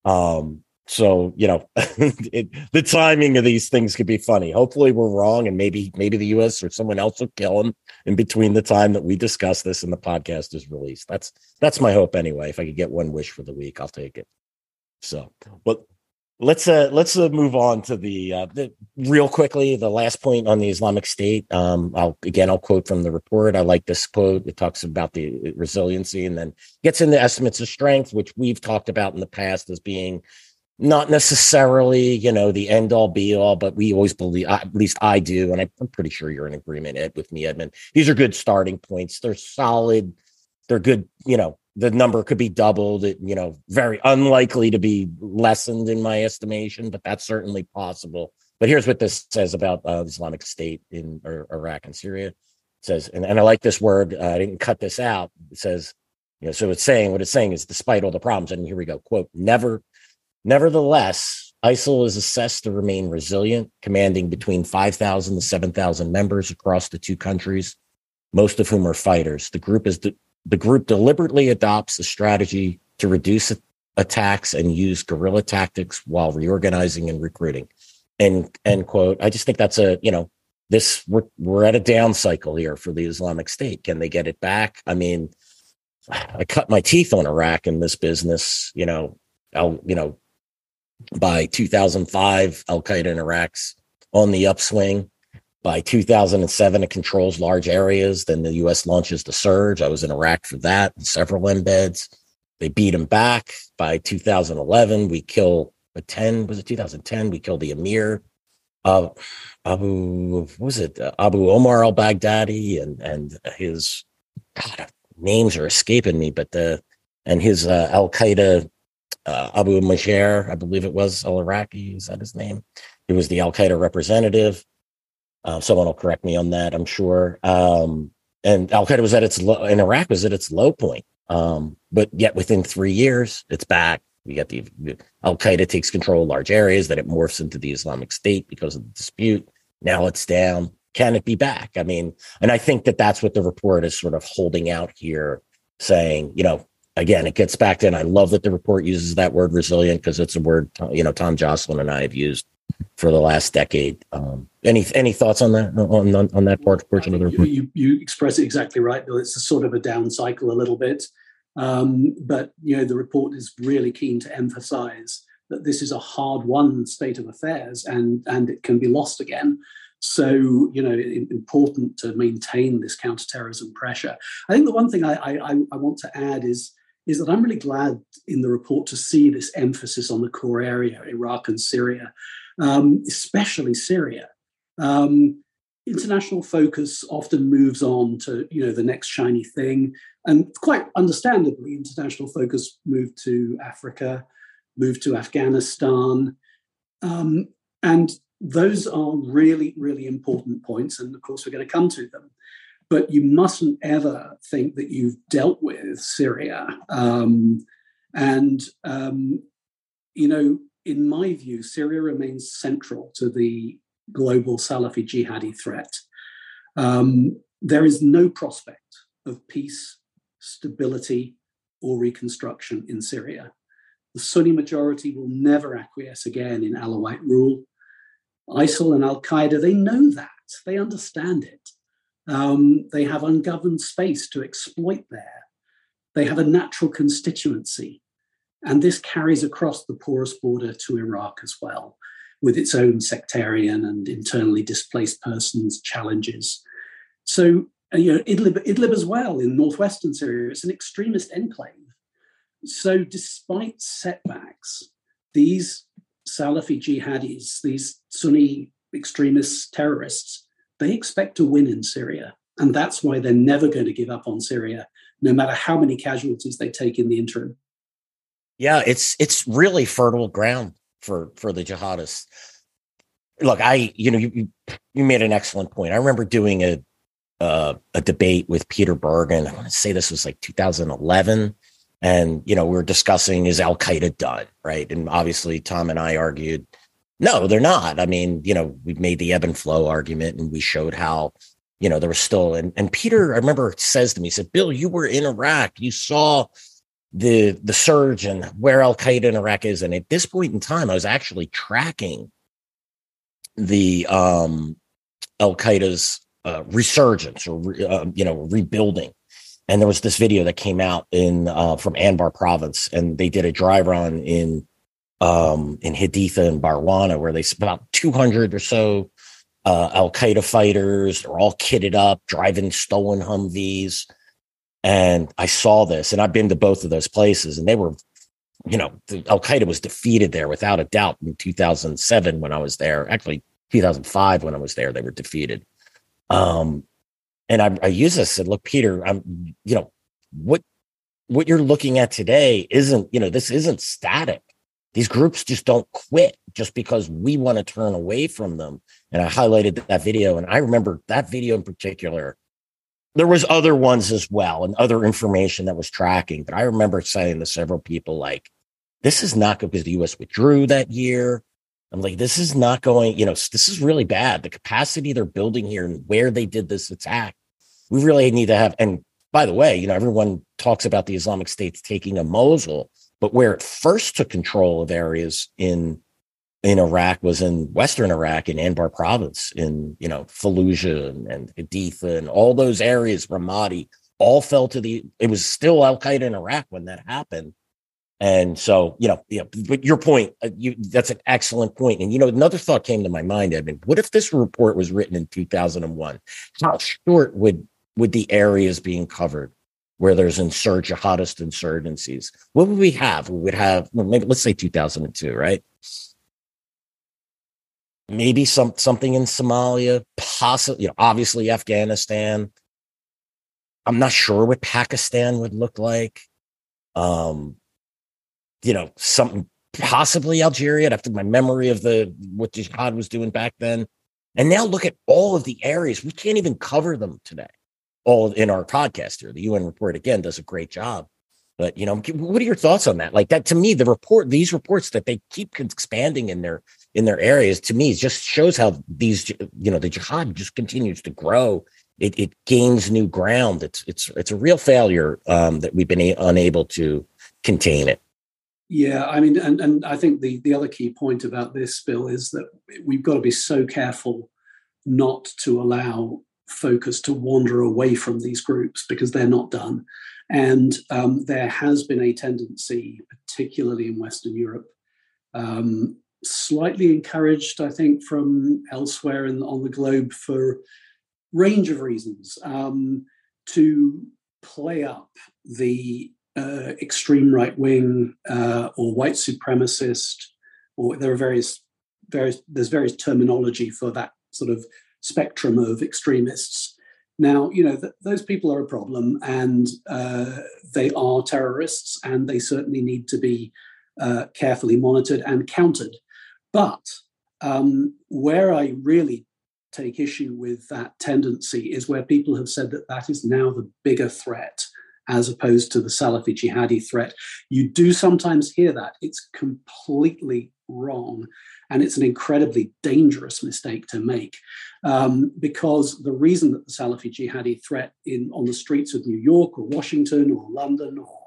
Um, so, you know, it, the timing of these things could be funny. Hopefully we're wrong. And maybe, maybe the U S or someone else will kill him in between the time that we discuss this and the podcast is released. That's, that's my hope. Anyway, if I could get one wish for the week, I'll take it. So, well, let's, uh, let's uh, move on to the, uh, the real quickly, the last point on the Islamic State. Um, I'll, again, I'll quote from the report. I like this quote. It talks about the resiliency and then gets into estimates of strength, which we've talked about in the past as being not necessarily, you know, the end all be all, but we always believe, at least I do. And I'm pretty sure you're in agreement, Ed, with me, Edmund. These are good starting points. They're solid. They're good. You know, the number could be doubled, it, you know, very unlikely to be lessened in my estimation, but that's certainly possible. But here's what this says about uh, Islamic State in or, Iraq and Syria. It says, and, and I like this word, uh, I didn't cut this out. It says, you know, so it's saying, what it's saying is despite all the problems, and here we go, quote, never, nevertheless, ISIL is assessed to remain resilient, commanding between five thousand to seven thousand members across the two countries, most of whom are fighters. The group is... De- The group deliberately adopts a strategy to reduce attacks and use guerrilla tactics while reorganizing and recruiting. And end quote. I just think that's a, you know, this we're we're at a down cycle here for the Islamic State. Can they get it back? I mean, I cut my teeth on Iraq in this business. You know, I'll, you know, by two thousand five, Al Qaeda in Iraq's on the upswing. By two thousand seven, it controls large areas. Then the U S launches the surge. I was in Iraq for that, and several embeds. They beat them back. By two thousand eleven, we kill a ten. Was it two thousand ten? We kill the emir, uh, Abu. What was it uh, Abu Omar al Baghdadi and and his God names are escaping me. But the and his uh, al-Qaeda, uh, Abu Majer, I believe it was, al-Iraqi, is that his name? He was the al-Qaeda representative. Uh, someone will correct me on that, I'm sure. Um, and al-Qaeda was at its low, in Iraq was at its low point. Um, but yet within three years, it's back. We got the, the al-Qaeda takes control of large areas, that it morphs into the Islamic State because of the dispute. Now it's down. Can it be back? I mean, and I think that that's what the report is sort of holding out here, saying, you know, again, it gets back to, and I love that the report uses that word resilient, because it's a word, you know, Tom Jocelyn and I have used for the last decade. Um, any any thoughts on that on on, on that part portion of the report? You, you, you express it exactly right, Bill. It's a sort of a down cycle a little bit, um, but you know the report is really keen to emphasise that this is a hard-won state of affairs, and and it can be lost again. So you know, it, important to maintain this counterterrorism pressure. I think the one thing I I, I want to add is. is that I'm really glad in the report to see this emphasis on the core area, Iraq and Syria, um, especially Syria. Um, international focus often moves on to, you know, the next shiny thing. And quite understandably, international focus moved to Africa, moved to Afghanistan. Um, and those are really, really important points. And of course, we're going to come to them. But you mustn't ever think that you've dealt with Syria. Um, and, um, you know, in my view, Syria remains central to the global Salafi jihadi threat. Um, there is no prospect of peace, stability, or reconstruction in Syria. The Sunni majority will never acquiesce again in Alawite rule. ISIL and al-Qaeda, they know that. They understand it. Um, they have ungoverned space to exploit there. They have a natural constituency. And this carries across the porous border to Iraq as well, with its own sectarian and internally displaced persons challenges. So, you know, Idlib, Idlib as well in northwestern Syria, it's an extremist enclave. So despite setbacks, these Salafi jihadis, these Sunni extremist terrorists, they expect to win in Syria, and that's why they're never going to give up on Syria, no matter how many casualties they take in the interim. Yeah, it's it's really fertile ground for, for the jihadists. Look, I you know you you made an excellent point. I remember doing a uh, a debate with Peter Bergen. I want to say this was like two thousand eleven, and you know we were discussing, is Al Qaeda done, right? And obviously Tom and I argued, no, they're not. I mean, you know, we made the ebb and flow argument, and we showed how, you know, there was still, and, and Peter, I remember, says to me, he said, Bill, you were in Iraq. You saw the the surge and where al-Qaeda in Iraq is. And at this point in time, I was actually tracking the um, al-Qaeda's uh, resurgence or, re, uh, you know, rebuilding. And there was this video that came out in uh, from Anbar province, and they did a dry run in Um, in Haditha and Barwana, where they about two hundred or so uh, al-Qaeda fighters. They're all kitted up, driving stolen Humvees. And I saw this, and I've been to both of those places, and they were, you know, the, al-Qaeda was defeated there without a doubt in two thousand seven when I was there. Actually, two thousand five when I was there, they were defeated. Um, and I, I use this and said, look, Peter, I'm, you know, what what you're looking at today isn't, you know, this isn't static. These groups just don't quit just because we want to turn away from them. And I highlighted that video. And I remember that video in particular. There was other ones as well and other information that was tracking. But I remember saying to several people, like, this is not good because the U S withdrew that year. I'm like, this is not going, you know, this is really bad. The capacity they're building here and where they did this attack, we really need to have. And by the way, you know, everyone talks about the Islamic State taking a Mosul. But where it first took control of areas in in Iraq was in western Iraq, in Anbar province, in, you know, Fallujah and, and Haditha and all those areas, Ramadi, all fell to the, it was still al-Qaeda in Iraq when that happened. And so, you know, you know but your point, you, that's an excellent point. And, you know, another thought came to my mind, Edmund, what if this report was written in two thousand one? How short would would the areas being covered where there's insur- jihadist insurgencies? What would we have? We would have, well, maybe, let's say two thousand two, right? Maybe some something in Somalia, possibly, you know, obviously Afghanistan. I'm not sure what Pakistan would look like. um, you know, something possibly Algeria. I'd have to my memory of the what jihad was doing back then. And now look at all of the areas. We can't even cover them today, all in our podcast here. The U N report, again, does a great job. But, you know, what are your thoughts on that? Like that, to me, the report, these reports that they keep expanding in their in their areas, to me, just shows how these, you know, the jihad just continues to grow. It, it gains new ground. It's it's it's a real failure um, that we've been a- unable to contain it. Yeah, I mean, and, and I think the, the other key point about this, Bill, is that we've got to be so careful not to allow focus to wander away from these groups because they're not done. And um, there has been a tendency, particularly in Western Europe, um, slightly encouraged, I think, from elsewhere in, on the globe for range of reasons, um, to play up the uh, extreme right wing uh, or white supremacist, or there are various, various, there's various terminology for that sort of spectrum of extremists. Now, you know, th- those people are a problem, and uh, they are terrorists, and they certainly need to be uh, carefully monitored and countered. But um, where I really take issue with that tendency is where people have said that that is now the bigger threat as opposed to the Salafi jihadi threat. You do sometimes hear that. It's completely wrong. And it's an incredibly dangerous mistake to make, um, because the reason that the Salafi jihadi threat in on the streets of New York or Washington or London or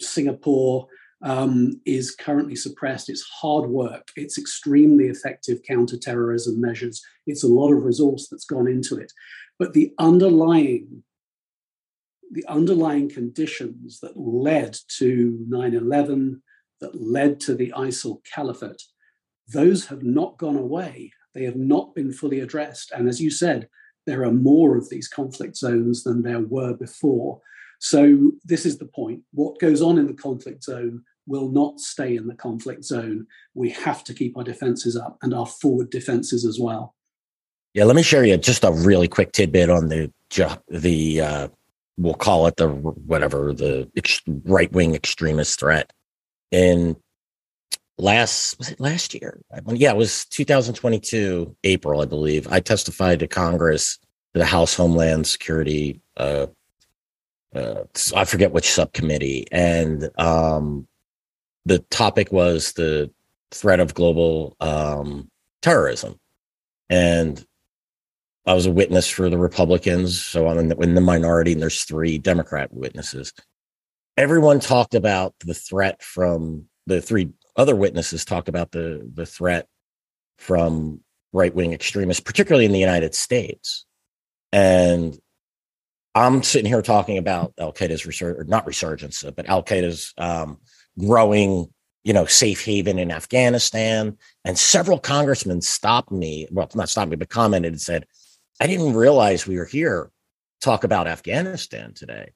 Singapore um, is currently suppressed. It's hard work. It's extremely effective counterterrorism measures. It's a lot of resource that's gone into it. But the underlying the underlying conditions that led to nine eleven, that led to the ISIL caliphate, those have not gone away. They have not been fully addressed. And as you said, there are more of these conflict zones than there were before. So this is the point. What goes on in the conflict zone will not stay in the conflict zone. We have to keep our defenses up and our forward defenses as well. Yeah, let me share you just a really quick tidbit on the, the uh, we'll call it the whatever, the ex- right-wing extremist threat. In Last was it last year? Yeah, it was two thousand twenty-two, April, I believe. I testified to Congress, to the House Homeland Security. Uh, uh, I forget which subcommittee, and um, the topic was the threat of global um, terrorism. And I was a witness for the Republicans, so I'm in the, in the minority, and there's three Democrat witnesses. Everyone talked about the threat from the three. Other witnesses talked about the, the threat from right-wing extremists, particularly in the United States. And I'm sitting here talking about al-Qaeda's resur- or not resurgence, but al-Qaeda's um, growing, you know, safe haven in Afghanistan. And several congressmen stopped me, well, not stopped me, but commented and said, I didn't realize we were here to talk about Afghanistan today.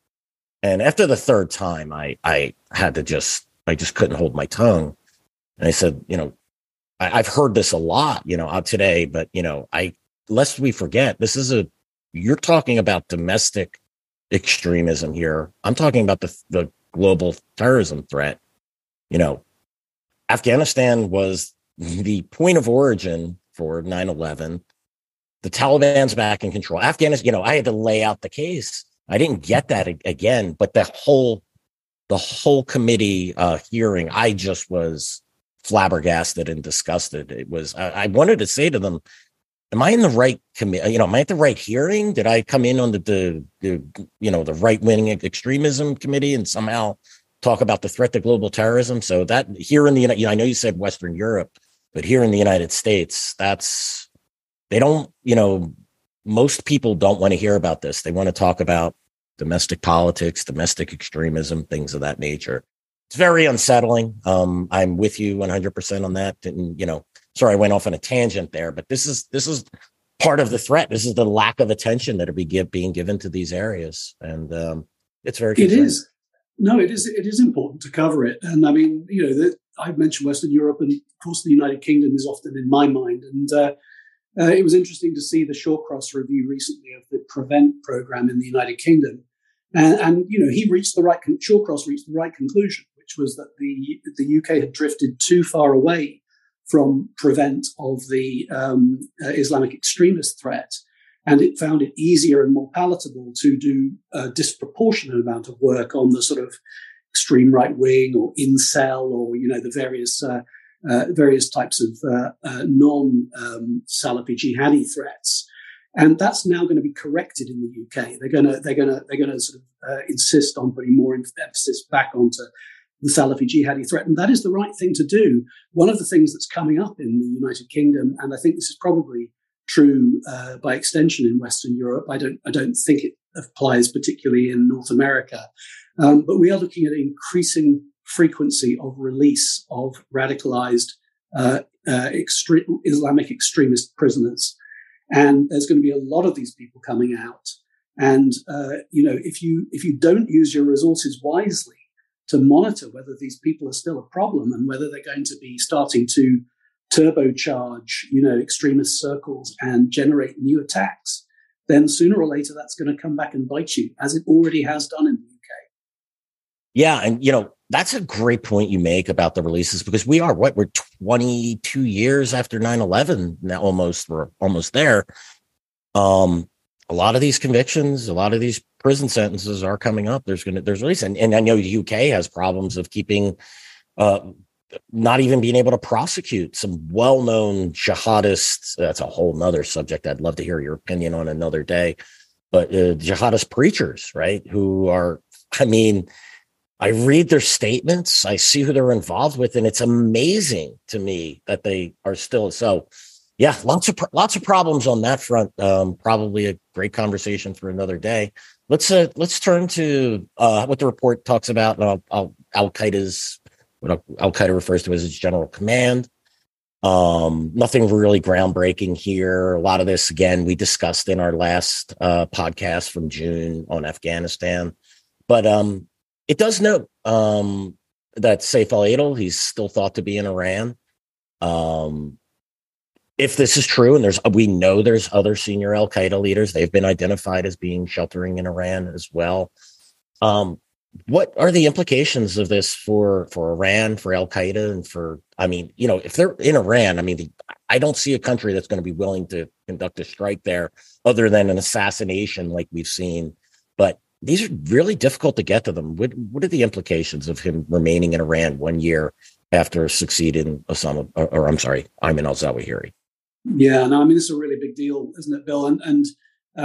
And after the third time, I I had to just, I just couldn't hold my tongue. And I said, you know, I, I've heard this a lot, you know, today, but, you know, I, lest we forget, this is a, you're talking about domestic extremism here. I'm talking about the, the global terrorism threat. You know, Afghanistan was the point of origin for nine eleven. The Taliban's back in control. Afghanistan, you know, I had to lay out the case. I didn't get that again, but the whole, the whole committee uh, hearing, I just was flabbergasted and disgusted. It was, I, I wanted to say to them, am I in the right committee? You know, am I at the right hearing? Did I come in on the, the, the you know, the right wing extremism committee and somehow talk about the threat to global terrorism? So that here in the, you know, I know you said Western Europe, but here in the United States, that's, they don't, you know, most people don't want to hear about this. They want to talk about domestic politics, domestic extremism, things of that nature. It's very unsettling. Um, I'm with you one hundred percent on that. And, you know, sorry, I went off on a tangent there, but this is this is part of the threat. This is the lack of attention that are be give, being given to these areas. And um, it's very concerning. It is. No, it is. It is important to cover it. And I mean, you know, the, I've mentioned Western Europe, and of course the United Kingdom is often in my mind. And uh, uh, it was interesting to see the Shawcross review recently of the PREVENT program in the United Kingdom. And, and you know, he reached the right, Shawcross reached the right conclusion, which was that the the U K had drifted too far away from prevent of the um, uh, Islamic extremist threat, and it found it easier and more palatable to do a disproportionate amount of work on the sort of extreme right wing or incel or, you know, the various uh, uh, various types of uh, uh, non-Salafi um, jihadi threats. And that's now going to be corrected in the U K. They're going to they're going to they're going to sort of uh, insist on putting more emphasis back onto the Salafi jihadi threat, and that is the right thing to do. One of the things that's coming up in the United Kingdom, and I think this is probably true uh, by extension in Western Europe. I don't I don't think it applies particularly in North America, um, but we are looking at an increasing frequency of release of radicalized uh, uh, extre- Islamic extremist prisoners. And there's going to be a lot of these people coming out. And, uh, you know, if you if you don't use your resources wisely to monitor whether these people are still a problem and whether they're going to be starting to turbocharge, you know, extremist circles and generate new attacks, then sooner or later that's going to come back and bite you, as it already has done in the U K. Yeah. And, you know, that's a great point you make about the releases, because we are what we're twenty-two years after nine eleven now, almost we're almost there. Um, a lot of these convictions, a lot of these prison sentences are coming up. There's going to, there's release. And, and I know the U K has problems of keeping, uh, not even being able to prosecute some well-known jihadists. That's a whole nother subject. I'd love to hear your opinion on another day, but uh, jihadist preachers, right? Who are, I mean, I read their statements, I see who they're involved with, and it's amazing to me that they are still. So, yeah, lots of lots of problems on that front. Um, probably a great conversation for another day. Let's uh, let's turn to uh, what the report talks about. And I'll, I'll, Al-Qaeda's what Al-Qaeda refers to as its general command. Um, nothing really groundbreaking here. A lot of this, again, we discussed in our last uh, podcast from June on Afghanistan, but. Um, It does note um, that Sayf al-Adel, he's still thought to be in Iran. Um, if this is true, and there's we know there's other senior al-Qaeda leaders, they've been identified as being sheltering in Iran as well. Um, what are the implications of this for, for Iran, for al-Qaeda, and for, I mean, you know, if they're in Iran, I mean, the, I don't see a country that's going to be willing to conduct a strike there other than an assassination like we've seen, but these are really difficult to get to them. What, what are the implications of him remaining in Iran one year after succeeding Osama, or, or I'm sorry, Ayman al-Zawahiri? Yeah, no, I mean, this is a really big deal, isn't it, Bill? And, and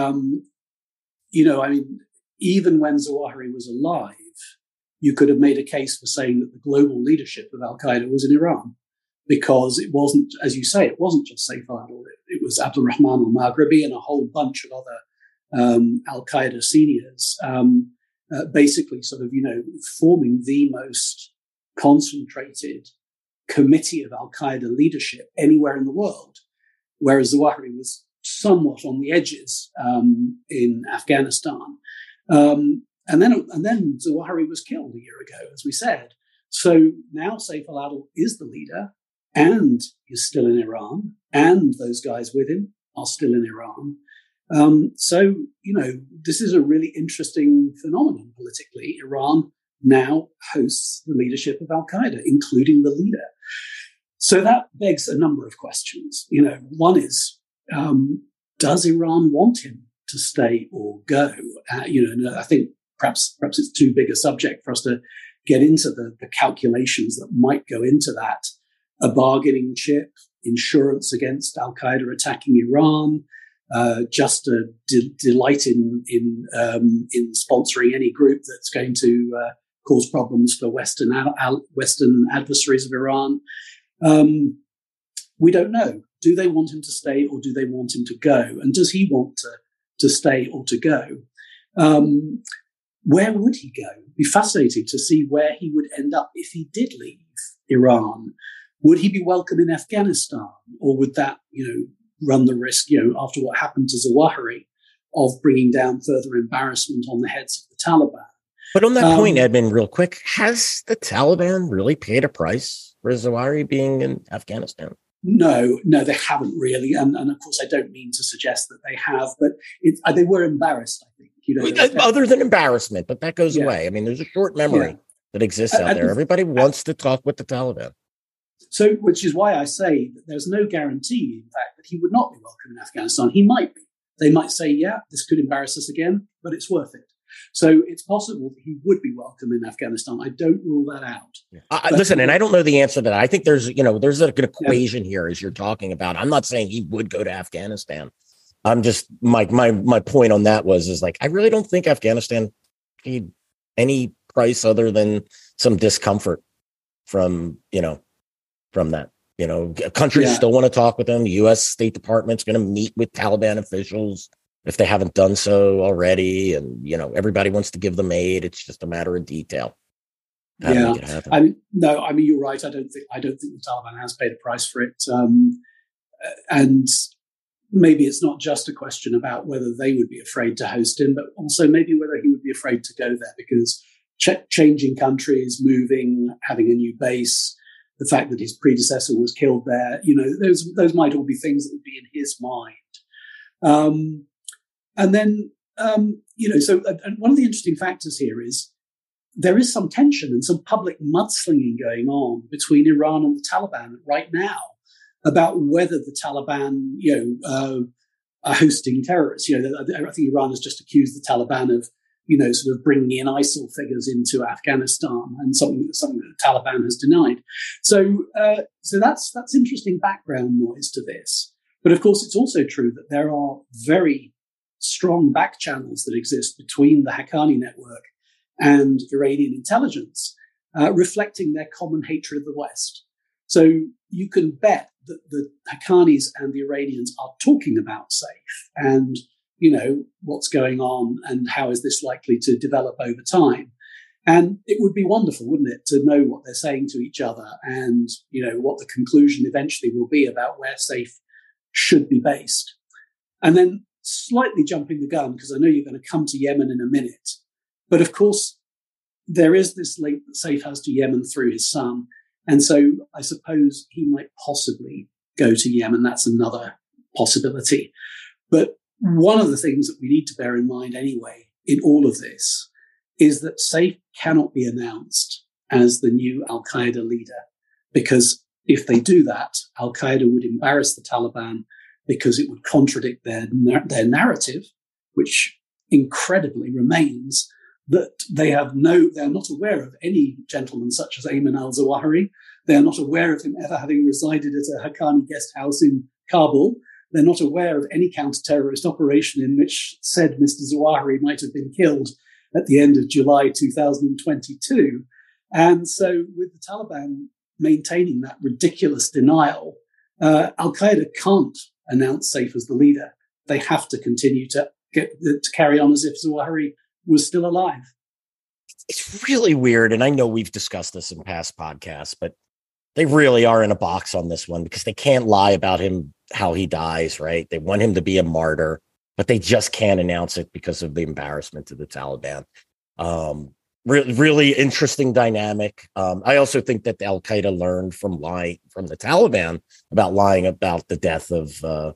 um, you know, I mean, even when Zawahiri was alive, you could have made a case for saying that the global leadership of al-Qaeda was in Iran, because it wasn't, as you say, it wasn't just Sayf al-Adel. It, it was Abdulrahman al-Maghribi and a whole bunch of other Um, al-Qaeda seniors, um, uh, basically sort of, you know, forming the most concentrated committee of al-Qaeda leadership anywhere in the world, whereas Zawahiri was somewhat on the edges um, in Afghanistan. Um, and then and then Zawahiri was killed a year ago, as we said. So now Sayf al-Adel is the leader and is still in Iran, and those guys with him are still in Iran. Um, so, you know, this is a really interesting phenomenon politically. Iran now hosts the leadership of al-Qaeda, including the leader. So that begs a number of questions. You know, one is, um, does Iran want him to stay or go? Uh, you know, I think perhaps perhaps it's too big a subject for us to get into the, the calculations that might go into that. A bargaining chip, insurance against al-Qaeda attacking Iran, Uh, just a de- delight in in, um, in sponsoring any group that's going to uh, cause problems for Western al- Western adversaries of Iran. Um, we don't know. Do they want him to stay or do they want him to go? And does he want to, to stay or to go? Um, where would he go? It'd be fascinating to see where he would end up if he did leave Iran. Would he be welcome in Afghanistan, or would that, you know, run the risk, you know, after what happened to Zawahiri, of bringing down further embarrassment on the heads of the Taliban? But on that um, point, Edmund, real quick, has the Taliban really paid a price for Zawahiri being in Afghanistan? No, no, they haven't really. And, and of course, I don't mean to suggest that they have, but it, they were embarrassed, I think, You know, that, other than embarrassment, but that goes yeah. away. I mean, there's a short memory yeah. that exists out and, there. Everybody and, wants to talk with the Taliban. So, which is why I say that there's no guarantee, in fact, that he would not be welcome in Afghanistan. He might be. They might say, yeah, this could embarrass us again, but it's worth it. So it's possible that he would be welcome in Afghanistan. I don't rule that out. Yeah. Uh, listen, and I don't know the answer to that. I think there's, you know, there's an equation yeah. here as you're talking about. I'm not saying he would go to Afghanistan. I'm just, my my my point on that was, is like, I really don't think Afghanistan paid any price other than some discomfort from, you know, from that. You know, countries yeah. still want to talk with them. The U S State Department's going to meet with Taliban officials if they haven't done so already. And, you know, everybody wants to give them aid. It's just a matter of detail. How yeah. to make it happen. I mean, no, I mean, you're right. I don't think, I don't think the Taliban has paid a price for it. Um, and, Maybe it's not just a question about whether they would be afraid to host him, but also maybe whether he would be afraid to go there, because ch- changing countries, moving, having a new base, the fact that his predecessor was killed there, you know, those those might all be things that would be in his mind. Um, and then, um, you know, so uh, one of the interesting factors here is there is some tension and some public mudslinging going on between Iran and the Taliban right now about whether the Taliban, you know, uh, are hosting terrorists. You know, I think Iran has just accused the Taliban of, you know, sort of bringing in ISIL figures into Afghanistan, and something that something that the Taliban has denied. So, uh, so that's that's interesting background noise to this. But of course, it's also true that there are very strong back channels that exist between the Haqqani network and Iranian intelligence, uh, reflecting their common hatred of the West. So you can bet that the Haqqanis and the Iranians are talking about Sayf and, you know, what's going on and how is this likely to develop over time. And it would be wonderful, wouldn't it, to know what they're saying to each other and, you know, what the conclusion eventually will be about where Sayf should be based. And then slightly jumping the gun, because I know you're going to come to Yemen in a minute, but of course there is this link that Sayf has to Yemen through his son. And so I suppose he might possibly go to Yemen. That's another possibility. But one of the things that we need to bear in mind anyway in all of this is that Sayf cannot be announced as the new al-Qaeda leader, because if they do that, al-Qaeda would embarrass the Taliban because it would contradict their, their narrative, which incredibly remains that they have no, they're not aware of any gentleman such as Ayman al-Zawahiri. They're not aware of him ever having resided at a Haqqani guest house in Kabul. They're not aware of any counter-terrorist operation in which said Mister Zawahiri might have been killed at the end of July two thousand twenty-two. And so with the Taliban maintaining that ridiculous denial, uh, al-Qaeda can't announce Sayf as the leader. They have to continue to, get, to carry on as if Zawahiri was still alive. It's really weird. And I know we've discussed this in past podcasts, but they really are in a box on this one, because they can't lie about him, how he dies, right? They want him to be a martyr, but they just can't announce it because of the embarrassment to the Taliban. Um, re- really interesting dynamic. Um, I also think that Al Qaeda learned from lying from the Taliban about lying about the death of, uh,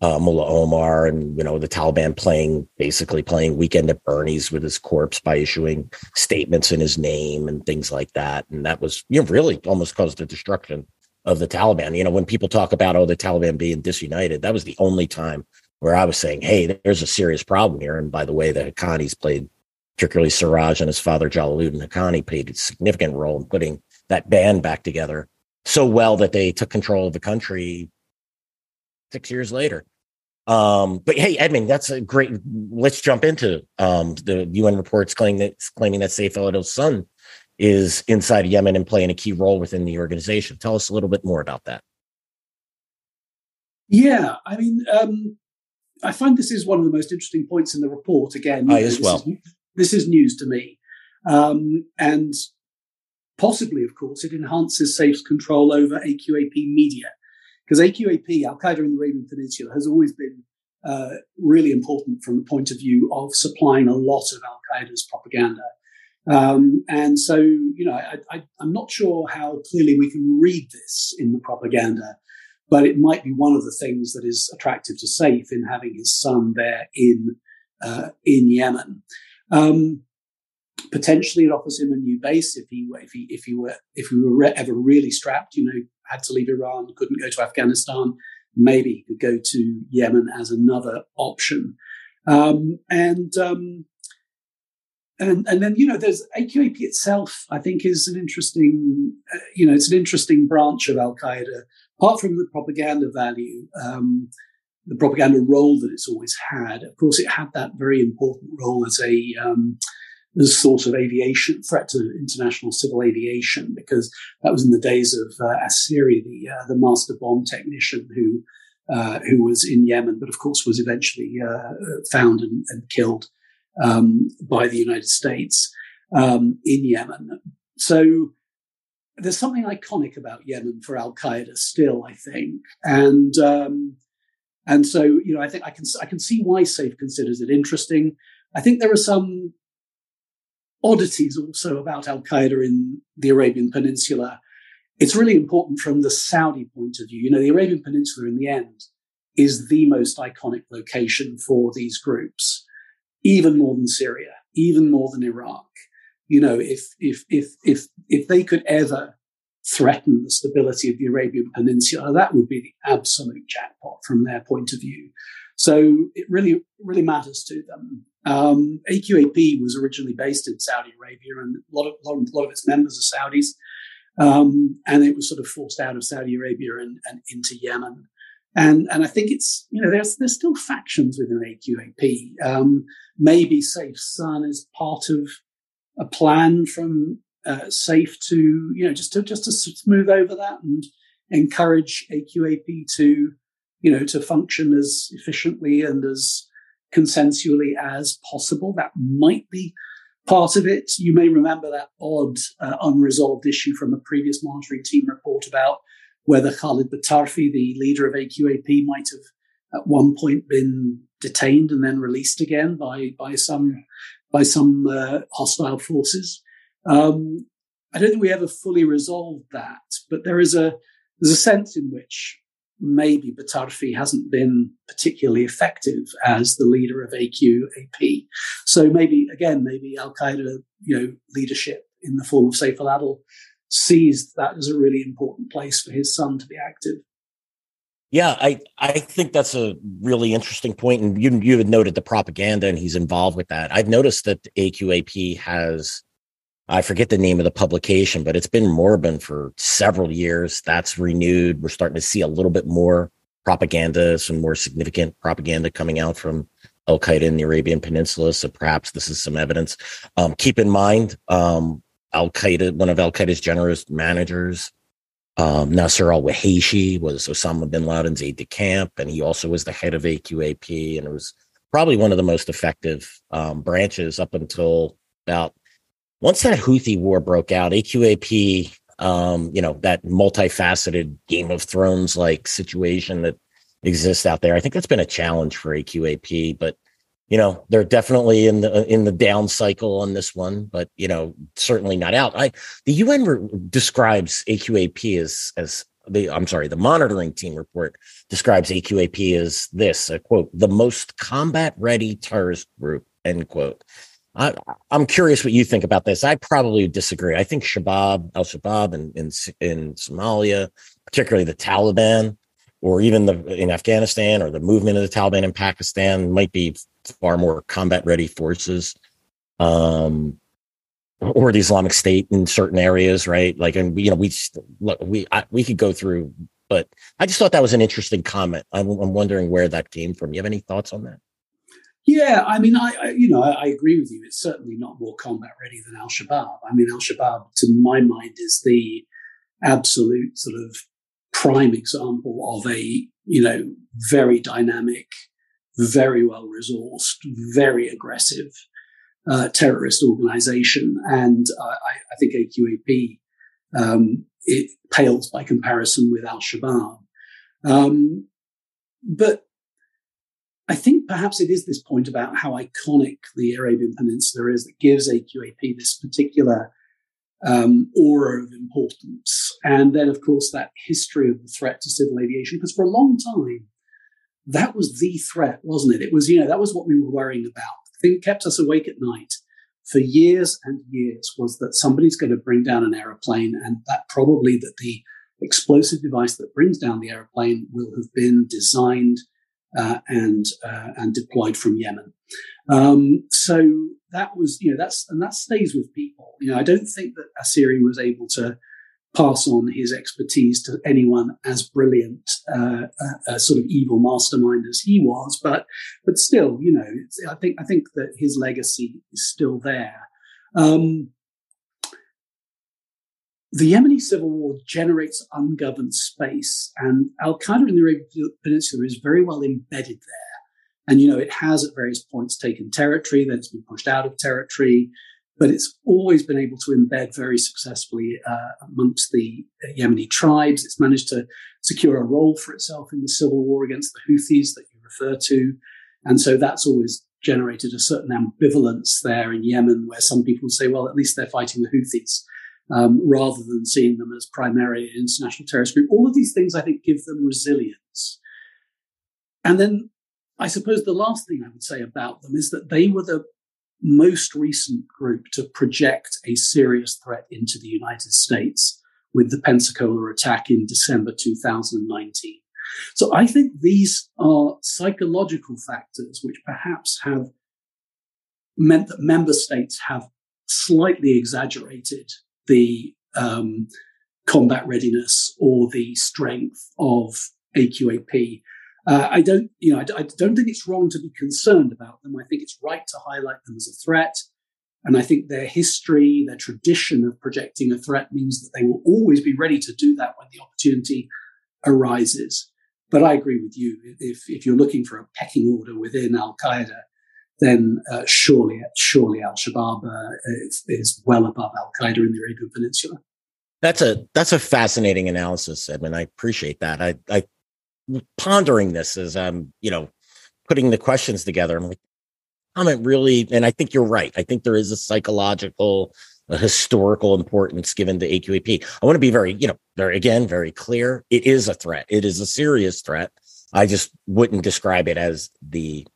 Uh, Mullah Omar, and, you know, the Taliban playing, basically playing Weekend at Bernie's with his corpse by issuing statements in his name and things like that. And that was, you know, really almost caused the destruction of the Taliban. You know, when people talk about, oh, the Taliban being disunited, that was the only time where I was saying, hey, there's a serious problem here. And by the way, the Haqqanis played, particularly Siraj and his father, Jalaluddin Haqqani, played a significant role in putting that band back together so well that they took control of the country six years later. Um, but hey, Edmund, that's a great, let's jump into um, the U N reports claiming that, claiming that Sayf al-Adel's son is inside of Yemen and playing a key role within the organization. Tell us a little bit more about that. Yeah, I mean, um, I find this is one of the most interesting points in the report. Again, I know, as this, well. is, this is news to me. Um, and possibly, of course, it enhances Sayf's control over A Q A P media. Because A Q A P, Al-Qaeda in the Arabian Peninsula, has always been uh, really important from the point of view of supplying a lot of Al-Qaeda's propaganda. Um, and so, you know, I, I, I'm not sure how clearly we can read this in the propaganda, but it might be one of the things that is attractive to Sayf in having his son there in uh, in Yemen. Um, potentially, it offers him a new base if he if he if he were if we were ever really strapped. You know, had to leave Iran, couldn't go to Afghanistan. Maybe he could go to Yemen as another option. Um, and, um, and and then, you know, there's A Q A P itself, I think, is an interesting, uh, you know, it's an interesting branch of al-Qaeda, apart from the propaganda value, um, the propaganda role that it's always had. Of course, it had that very important role as a, um, as a sort of aviation threat to international civil aviation, because that was in the days of uh, Asiri, the, uh, the master bomb technician who Uh, who was in Yemen, but of course was eventually uh, found and, and killed um, by the United States um, in Yemen. So there's something iconic about Yemen for al-Qaeda still, I think. And um, and so, you know, I think I can I can see why Sayf considers it interesting. I think there are some oddities also about al-Qaeda in the Arabian Peninsula. It's really important from the Saudi point of view. You know, the Arabian Peninsula in the end is the most iconic location for these groups, even more than Syria, even more than Iraq. You know, if, if, if, if, if they could ever threaten the stability of the Arabian Peninsula, that would be the absolute jackpot from their point of view. So it really, really matters to them. Um, A Q A P was originally based in Saudi Arabia, and a lot of, a lot of, a lot of its members are Saudis. Um, and it was sort of forced out of Saudi Arabia and, and into Yemen. And, and I think it's, you know, there's, there's still factions within A Q A P. Um, maybe Sayf's son is part of a plan from uh, Sayf to, you know, just to, just to smooth over that and encourage A Q A P to, you know, to function as efficiently and as consensually as possible. That might be part of it. You may remember that odd, uh, unresolved issue from a previous monitoring team report about whether Khalid Batarfi, the leader of A Q A P, might have at one point been detained and then released again by by some by some uh, hostile forces. Um, I don't think we ever fully resolved that, but there is a there's a sense in which maybe Batarfi hasn't been particularly effective as the leader of A Q A P. So maybe, again, maybe al-Qaeda, you know, leadership in the form of Sayf al-Adel sees that as a really important place for his son to be active. Yeah, I, I think that's a really interesting point. And you, you had noted the propaganda, and he's involved with that. I've noticed that A Q A P has, I forget the name of the publication, but it's been moribund for several years. That's renewed. We're starting to see a little bit more propaganda, some more significant propaganda coming out from al-Qaeda in the Arabian Peninsula. So perhaps this is some evidence. Um, keep in mind, um, al-Qaeda, one of al-Qaeda's generous managers, um, Nasr al-Wahishi, was Osama bin Laden's aide de camp, and he also was the head of A Q A P, and it was probably one of the most effective um, branches up until about... Once that Houthi war broke out, A Q A P, um, you know, that multifaceted Game of Thrones-like situation that exists out there, I think that's been a challenge for A Q A P. But, you know, they're definitely in the in the down cycle on this one, but, you know, certainly not out. I, the U N re- describes A Q A P as, as the, I'm sorry, the monitoring team report describes A Q A P as this, a quote, the most combat-ready terrorist group, end quote. I, I'm curious what you think about this. I probably disagree. I think Shabaab, Al-Shabaab in, in in Somalia, particularly the Taliban, or even the in Afghanistan, or the movement of the Taliban in Pakistan, might be far more combat-ready forces, um, or the Islamic State in certain areas, right? Like, and you know, we just, look, we I, we could go through, but I just thought that was an interesting comment. I'm, I'm wondering where that came from. You have any thoughts on that? Yeah, I mean, I, I you know, I, I agree with you. It's certainly not more combat ready than Al-Shabaab. I mean, Al-Shabaab, to my mind, is the absolute sort of prime example of a, you know, very dynamic, very well resourced, very aggressive uh, terrorist organization. And uh, I, I think A Q A P, um, it pales by comparison with Al-Shabaab. Um, but I think perhaps it is this point about how iconic the Arabian Peninsula is that gives A Q A P this particular um, aura of importance. And then, of course, that history of the threat to civil aviation, because for a long time, that was the threat, wasn't it? It was, you know, that was what we were worrying about. The thing that kept us awake at night for years and years was that somebody's going to bring down an aeroplane, and that probably that the explosive device that brings down the aeroplane will have been designed uh, and uh, and deployed from Yemen. Um, so that was, you know, that's and that stays with people. You know, I don't think that Asiri was able to pass on his expertise to anyone as brilliant uh, a, a sort of evil mastermind as he was, but but still, you know, it's, I think I think that his legacy is still there. Um, the Yemeni civil war generates ungoverned space, and al-Qaeda in the Arabian Peninsula is very well embedded there. And you know, it has at various points taken territory, then it's been pushed out of territory. But it's always been able to embed very successfully uh, amongst the Yemeni tribes. It's managed to secure a role for itself in the civil war against the Houthis that you refer to. And so that's always generated a certain ambivalence there in Yemen, where some people say, well, at least they're fighting the Houthis, um, rather than seeing them as primarily an international terrorist group. All of these things, I think, give them resilience. And then I suppose the last thing I would say about them is that they were the most recent group to project a serious threat into the United States with the Pensacola attack in December two thousand nineteen. So I think these are psychological factors which perhaps have meant that member states have slightly exaggerated the um, combat readiness or the strength of A Q A P. Uh, I don't, you know, I, I don't think it's wrong to be concerned about them. I think it's right to highlight them as a threat, and I think their history, their tradition of projecting a threat, means that they will always be ready to do that when the opportunity arises. But I agree with you. If if you're looking for a pecking order within al-Qaeda, then uh, surely, surely al-Shabaab uh, is, is well above al-Qaeda in the Arabian Peninsula. That's a that's a fascinating analysis, Edmund. I appreciate that. I. I pondering this as I'm, you know, putting the questions together. I'm like, comment really, and I think you're right. I think there is a psychological, a historical importance given to A Q A P. I want to be very, you know, very, again, very clear. It is a threat. It is a serious threat. I just wouldn't describe it as the,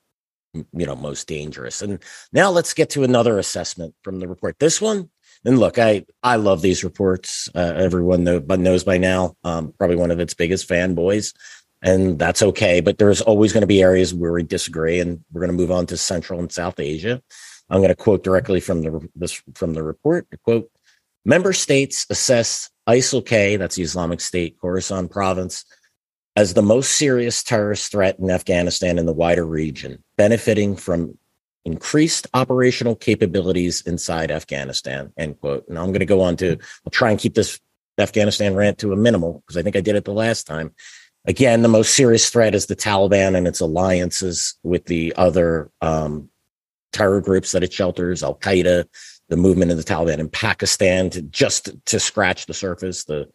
you know, most dangerous. And now let's get to another assessment from the report. This one, and look, I, I love these reports. Uh, everyone know, knows by now, um, probably one of its biggest fanboys. And that's okay, but there's always going to be areas where we disagree, and we're going to move on to Central and South Asia. I'm going to quote directly from the this, from the report. Quote, member states assess ISIL-K, that's the Islamic State Khorasan Province, as the most serious terrorist threat in Afghanistan and the wider region, benefiting from increased operational capabilities inside Afghanistan, end quote. And I'm going to go on to, I'll try and keep this Afghanistan rant to a minimal, because I think I did it the last time. Again, the most serious threat is the Taliban and its alliances with the other um, terror groups that it shelters, al-Qaeda, the movement of the Taliban in Pakistan, to just to scratch the surface, the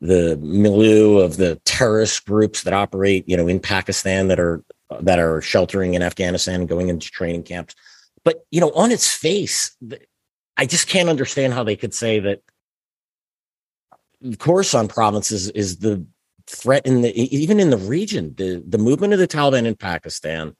the milieu of the terrorist groups that operate, you know, in Pakistan that are that are sheltering in Afghanistan and going into training camps. But, you know, on its face, I just can't understand how they could say that the Khorasan province is, is the threat in the even in the region. The the movement of the Taliban in Pakistan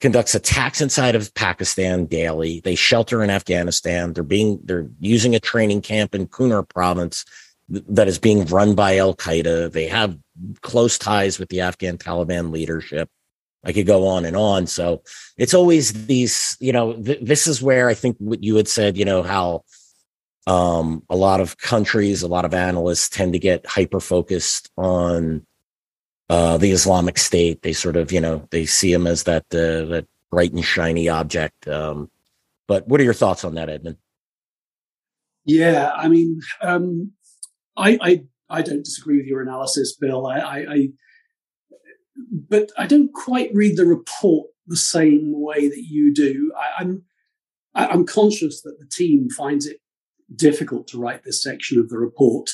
conducts attacks inside of Pakistan daily. They shelter in Afghanistan. They're being they're using a training camp in Kunar province that is being run by Al Qaeda. They have close ties with the Afghan Taliban leadership. I could go on and on. So it's always these, you know, th- this is where I think what you had said, you know, how Um, a lot of countries, a lot of analysts tend to get hyper-focused on uh, the Islamic State. They sort of, you know, they see them as that uh, that bright and shiny object. Um, but what are your thoughts on that, Edmund? Yeah, I mean, um, I, I I don't disagree with your analysis, Bill. I, I, I but I don't quite read the report the same way that you do. I, I'm I, I'm conscious that the team finds it difficult to write this section of the report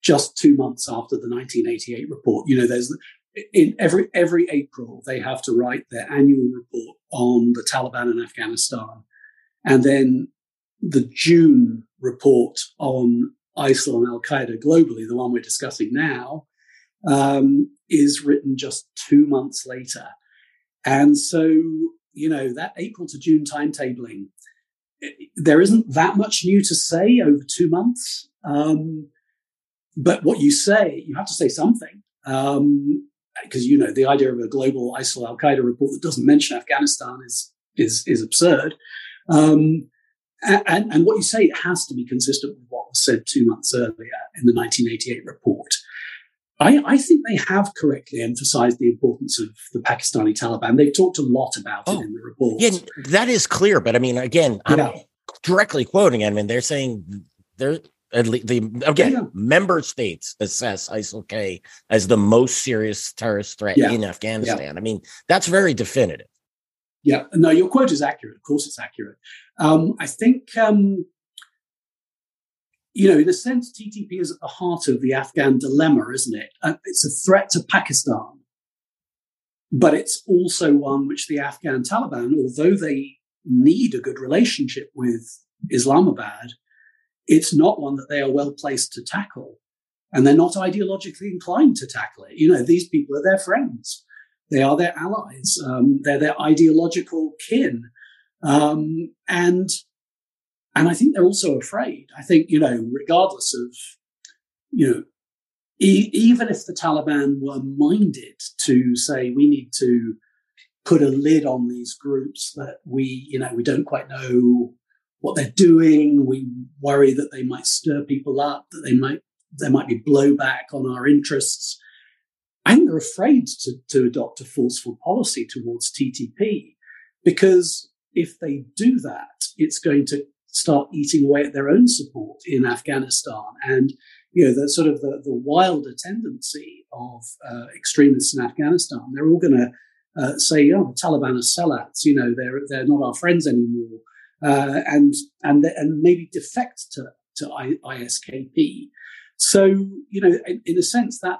just two months after the nineteen eighty-eight report. You know, there's in every every April they have to write their annual report on the Taliban in Afghanistan, and then the June report on ISIL and Al Qaeda globally, the one we're discussing now, um, is written just two months later. And so, you know, that April to June timetabling, it, there isn't that much new to say over two months. Um, but what you say, you have to say something. Um, because, you know, the idea of a global ISIL al-Qaeda report that doesn't mention Afghanistan is is is absurd. Um, and, and what you say, it has to be consistent with what was said two months earlier in the nineteen eighty-eight report. I, I think they have correctly emphasized the importance of the Pakistani Taliban. They've talked a lot about oh, it in the report. Yeah, that is clear. But I mean, again, I'm yeah. directly quoting him, and they're saying they're at least the again yeah. member states assess ISIL-K as the most serious terrorist threat yeah. in Afghanistan. Yeah. I mean, that's very definitive. Yeah, no, your quote is accurate. Of course, it's accurate. Um, I think. Um, You know, in a sense, T T P is at the heart of the Afghan dilemma, isn't it? Uh, it's a threat to Pakistan, but it's also one which the Afghan Taliban, although they need a good relationship with Islamabad, it's not one that they are well placed to tackle, and they're not ideologically inclined to tackle it. You know, these people are their friends. They are their allies. Um, they're their ideological kin. Um, and... And I think they're also afraid. I think, you know, regardless of, you know, e- even if the Taliban were minded to say, we need to put a lid on these groups that we, you know, we don't quite know what they're doing. We worry that they might stir people up, that they might, there might be blowback on our interests. I think they're afraid to, to adopt a forceful policy towards T T P, because if they do that, it's going to start eating away at their own support in Afghanistan. And, you know, the sort of the, the wilder tendency of uh, extremists in Afghanistan, they're all going to uh, say, oh, the Taliban are sellouts, you know, they're they're not our friends anymore, uh, and and and maybe defect to, to I, ISKP. So, you know, in, in a sense, that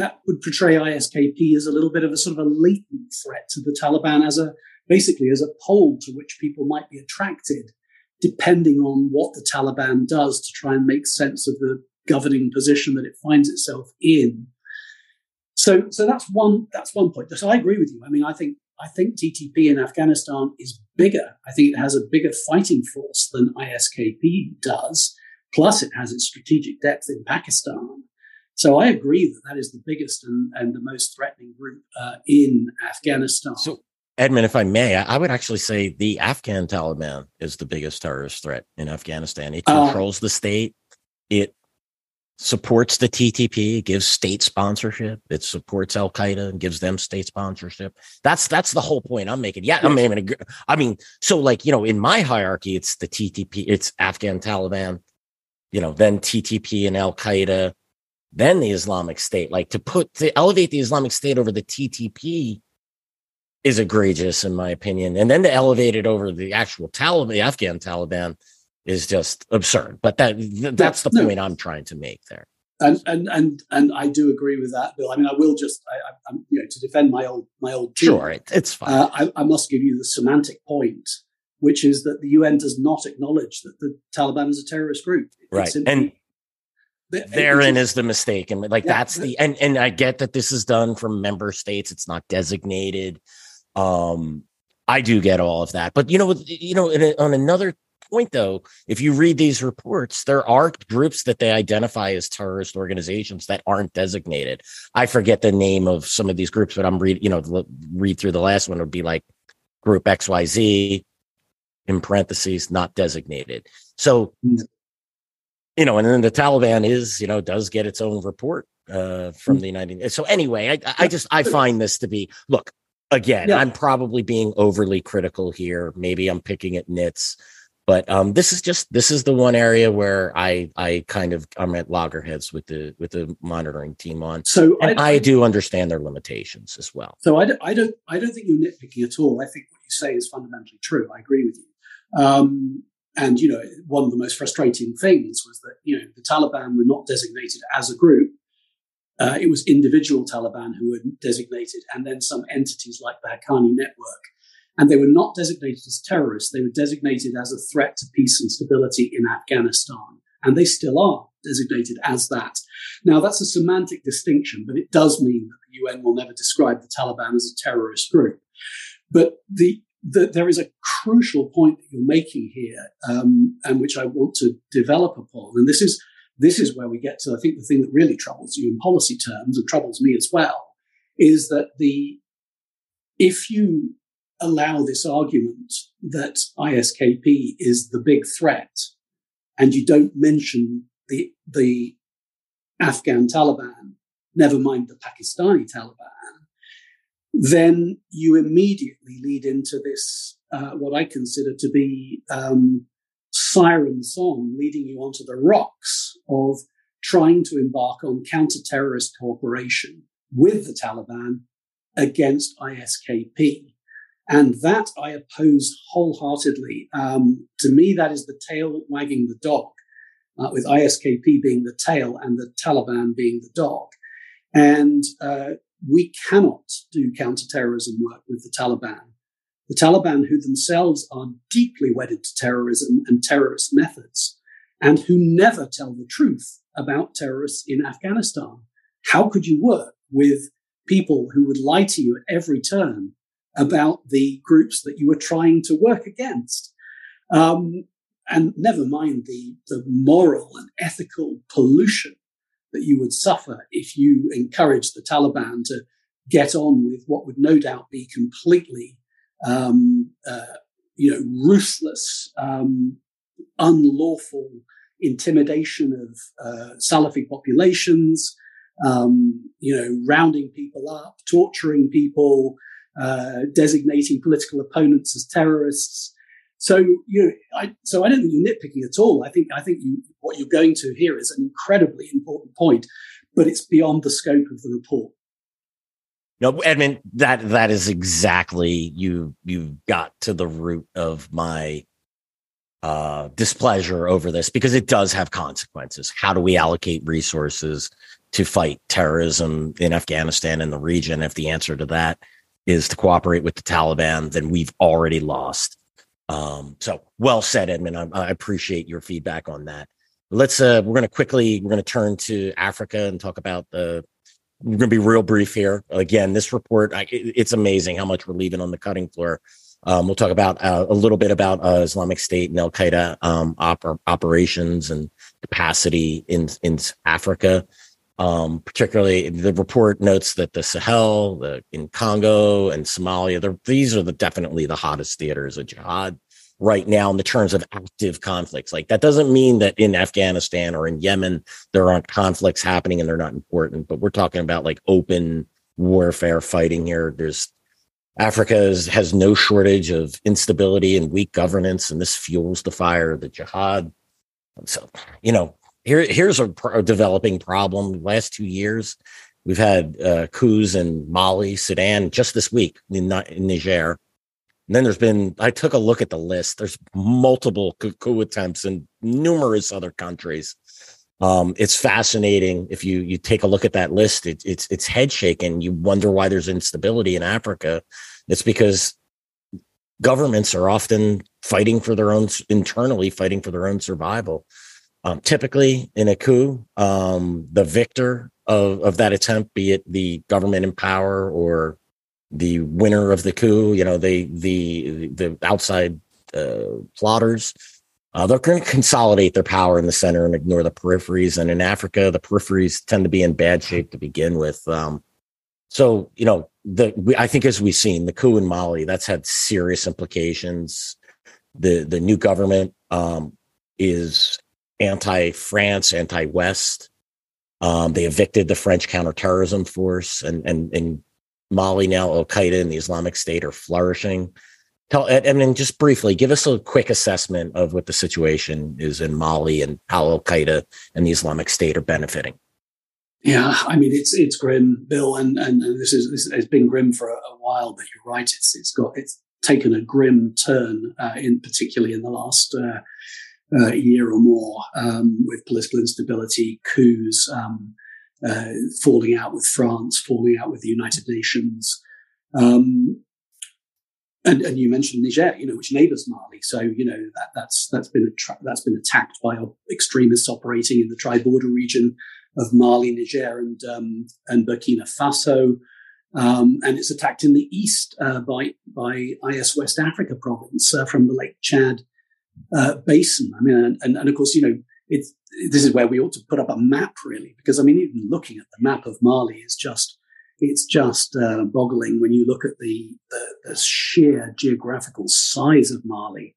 that would portray I S K P as a little bit of a sort of a latent threat to the Taliban, as a basically as a pole to which people might be attracted, depending on what the Taliban does to try and make sense of the governing position that it finds itself in. So, so that's one that's one point. So I agree with you. I mean, I think I think T T P in Afghanistan is bigger. I think it has a bigger fighting force than I S K P does. Plus, it has its strategic depth in Pakistan. So I agree that that is the biggest and, and the most threatening group uh, in Afghanistan. So- Edmund, if I may, I would actually say the Afghan Taliban is the biggest terrorist threat in Afghanistan. It controls uh, the state. It supports the T T P. It gives state sponsorship. It supports al-Qaeda and gives them state sponsorship. That's that's the whole point I'm making. Yeah, I'm aiming. I mean, so like, you know, in my hierarchy, it's the T T P, it's Afghan Taliban, you know, then T T P and al-Qaeda, then the Islamic State. Like to put to elevate the Islamic State over the T T P is egregious, in my opinion. And then to elevate it over the actual Taliban, the Afghan Taliban, is just absurd. But that that's the no. point I'm trying to make there. And and and and I do agree with that, Bill. I mean, I will just, I, I, you know, to defend my old my old team. Sure, it, it's fine. Uh, I, I must give you the semantic point, which is that the U N does not acknowledge that the Taliban is a terrorist group. It's right, simply- and. Therein is the mistake. And like, yeah. that's the, and, and I get that this is done from member states. It's not designated. Um, I do get all of that, but you know, you know, in a, on another point though, if you read these reports, there are groups that they identify as terrorist organizations that aren't designated. I forget the name of some of these groups, but I'm read, you know, read through the last one. It would be like group X Y Z in parentheses, not designated. So, you know, and then the Taliban is, you know, does get its own report uh, from the United. So anyway, I, I just I find this to be, look, again, yeah. I'm probably being overly critical here. Maybe I'm picking at nits, but um, this is just this is the one area where I I kind of I'm at loggerheads with the with the monitoring team on. So and I, I do understand their limitations as well. So I don't, I don't I don't think you're nitpicking at all. I think what you say is fundamentally true. I agree with you. Um, And, you know, one of the most frustrating things was that, you know, the Taliban were not designated as a group. Uh, it was individual Taliban who were designated, and then some entities like the Haqqani Network. And they were not designated as terrorists. They were designated as a threat to peace and stability in Afghanistan. and they still are designated as that. Now, that's a semantic distinction, but it does mean that the U N will never describe the Taliban as a terrorist group. But the, the, there is a crucial point that you're making here, um, and which I want to develop upon. And this is, this is where we get to, I think, the thing that really troubles you in policy terms, and troubles me as well, is that the if you allow this argument that I S K P is the big threat, and you don't mention the the Afghan Taliban, never mind the Pakistani Taliban, then you immediately lead into this, uh, what I consider to be um, siren song, leading you onto the rocks of trying to embark on counter-terrorist cooperation with the Taliban against I S K P. And that I oppose wholeheartedly. Um, to me, that is the tail wagging the dog, uh, with I S K P being the tail and the Taliban being the dog. And uh, we cannot do counterterrorism work with the Taliban. The Taliban, who themselves are deeply wedded to terrorism and terrorist methods, and who never tell the truth about terrorists in Afghanistan. How could you work with people who would lie to you at every turn about the groups that you were trying to work against? Um, and never mind the, the moral and ethical pollution that you would suffer if you encouraged the Taliban to get on with what would no doubt be completely, um, uh, you know, ruthless, um, unlawful intimidation of uh, Salafi populations, um, you know, rounding people up, torturing people, Uh, designating political opponents as terrorists. So, you know, I, so I don't think you're nitpicking at all. I think, I think you, what you're going to here is an incredibly important point, but it's beyond the scope of the report. No, Edmund, that, that is exactly, you, you got to the root of my uh, displeasure over this, because it does have consequences. How do we allocate resources to fight terrorism in Afghanistan and the region? If the answer to that is to cooperate with the Taliban, then we've already lost. Um, so well said, Edmund. I, I appreciate your feedback on that. Let's, uh, we're going to quickly, we're going to turn to Africa and talk about the, we're going to be real brief here. Again, this report, I, it, it's amazing how much we're leaving on the cutting floor. Um, we'll talk about uh, a little bit about uh, Islamic State and Al-Qaeda um, op- operations and capacity in, in Africa. Um, particularly, the report notes that the Sahel, the, in Congo and Somalia, these are the definitely the hottest theaters of jihad right now in the terms of active conflicts. Like, that doesn't mean that in Afghanistan or in Yemen there aren't conflicts happening and they're not important, but we're talking about like open warfare fighting here. There's Africa is, has no shortage of instability and weak governance, and this fuels the fire of the jihad. So, you know, Here, here's a, pro- a developing problem. Last two years, we've had uh, coups in Mali, Sudan, just this week in, in Niger. And then there's been, I took a look at the list. There's multiple coup, coup attempts in numerous other countries. Um, it's fascinating. If you, you take a look at that list, it, it's, it's head shaking. You wonder why there's instability in Africa. It's because governments are often fighting for their own, internally fighting for their own survival. Um, typically in a coup, um, the victor of, of that attempt, be it the government in power or the winner of the coup, you know, they, the the outside uh, plotters, uh, they're going to consolidate their power in the center and ignore the peripheries. And in Africa, the peripheries tend to be in bad shape to begin with. Um, so, you know, the we, I think as we've seen, the coup in Mali, that's had serious implications. The, the new government um, is anti-France, anti-West. Um, they evicted the French counterterrorism force, and and in Mali now, Al-Qaeda and the Islamic State are flourishing. Tell Ed, I mean, just briefly, give us a quick assessment of what the situation is in Mali and how Al-Qaeda and the Islamic State are benefiting. Yeah, I mean, it's it's grim, Bill, and and, and this is this has been grim for a, a while. But you're right; it's it's got it's taken a grim turn, uh, in particularly in the last. Uh, Uh, a year or more, um, with political instability, coups, um, uh, falling out with France, falling out with the United Nations. Um, And, and you mentioned Niger, you know, which neighbours Mali. So, you know, that, that's that's been a tra- that's been attacked by extremists operating in the tri-border region of Mali, Niger, and um, and Burkina Faso. Um, and it's attacked in the east uh, by by I S West Africa province uh, from the Lake Chad uh, basin. I mean, and, and, and of course, you know, it's this is where we ought to put up a map, really, because I mean, even looking at the map of Mali is just. It's just uh, boggling when you look at the, the, the sheer geographical size of Mali.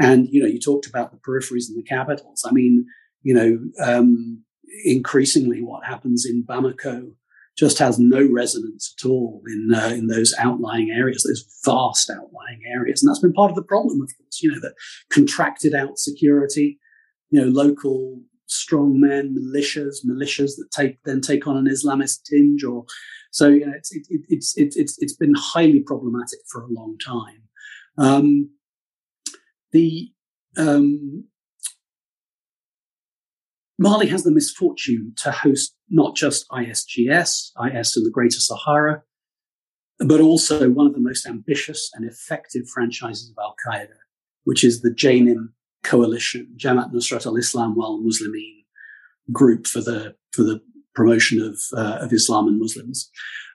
And, you know, you talked about the peripheries and the capitals. I mean, you know, um, increasingly what happens in Bamako just has no resonance at all in uh, in those outlying areas, those vast outlying areas. And that's been part of the problem, of course, you know, the contracted out security, you know, local strongmen, militias, militias that take then take on an Islamist tinge or... So you know, it's it, it, it's it's it's been highly problematic for a long time. Um, the um, Mali has the misfortune to host not just I S G S, I S in the Greater Sahara, but also one of the most ambitious and effective franchises of Al-Qaeda, which is the J N I M coalition, Jamat Nasrat al-Islam al-Muslimi group for the for the. promotion of uh, of Islam and Muslims.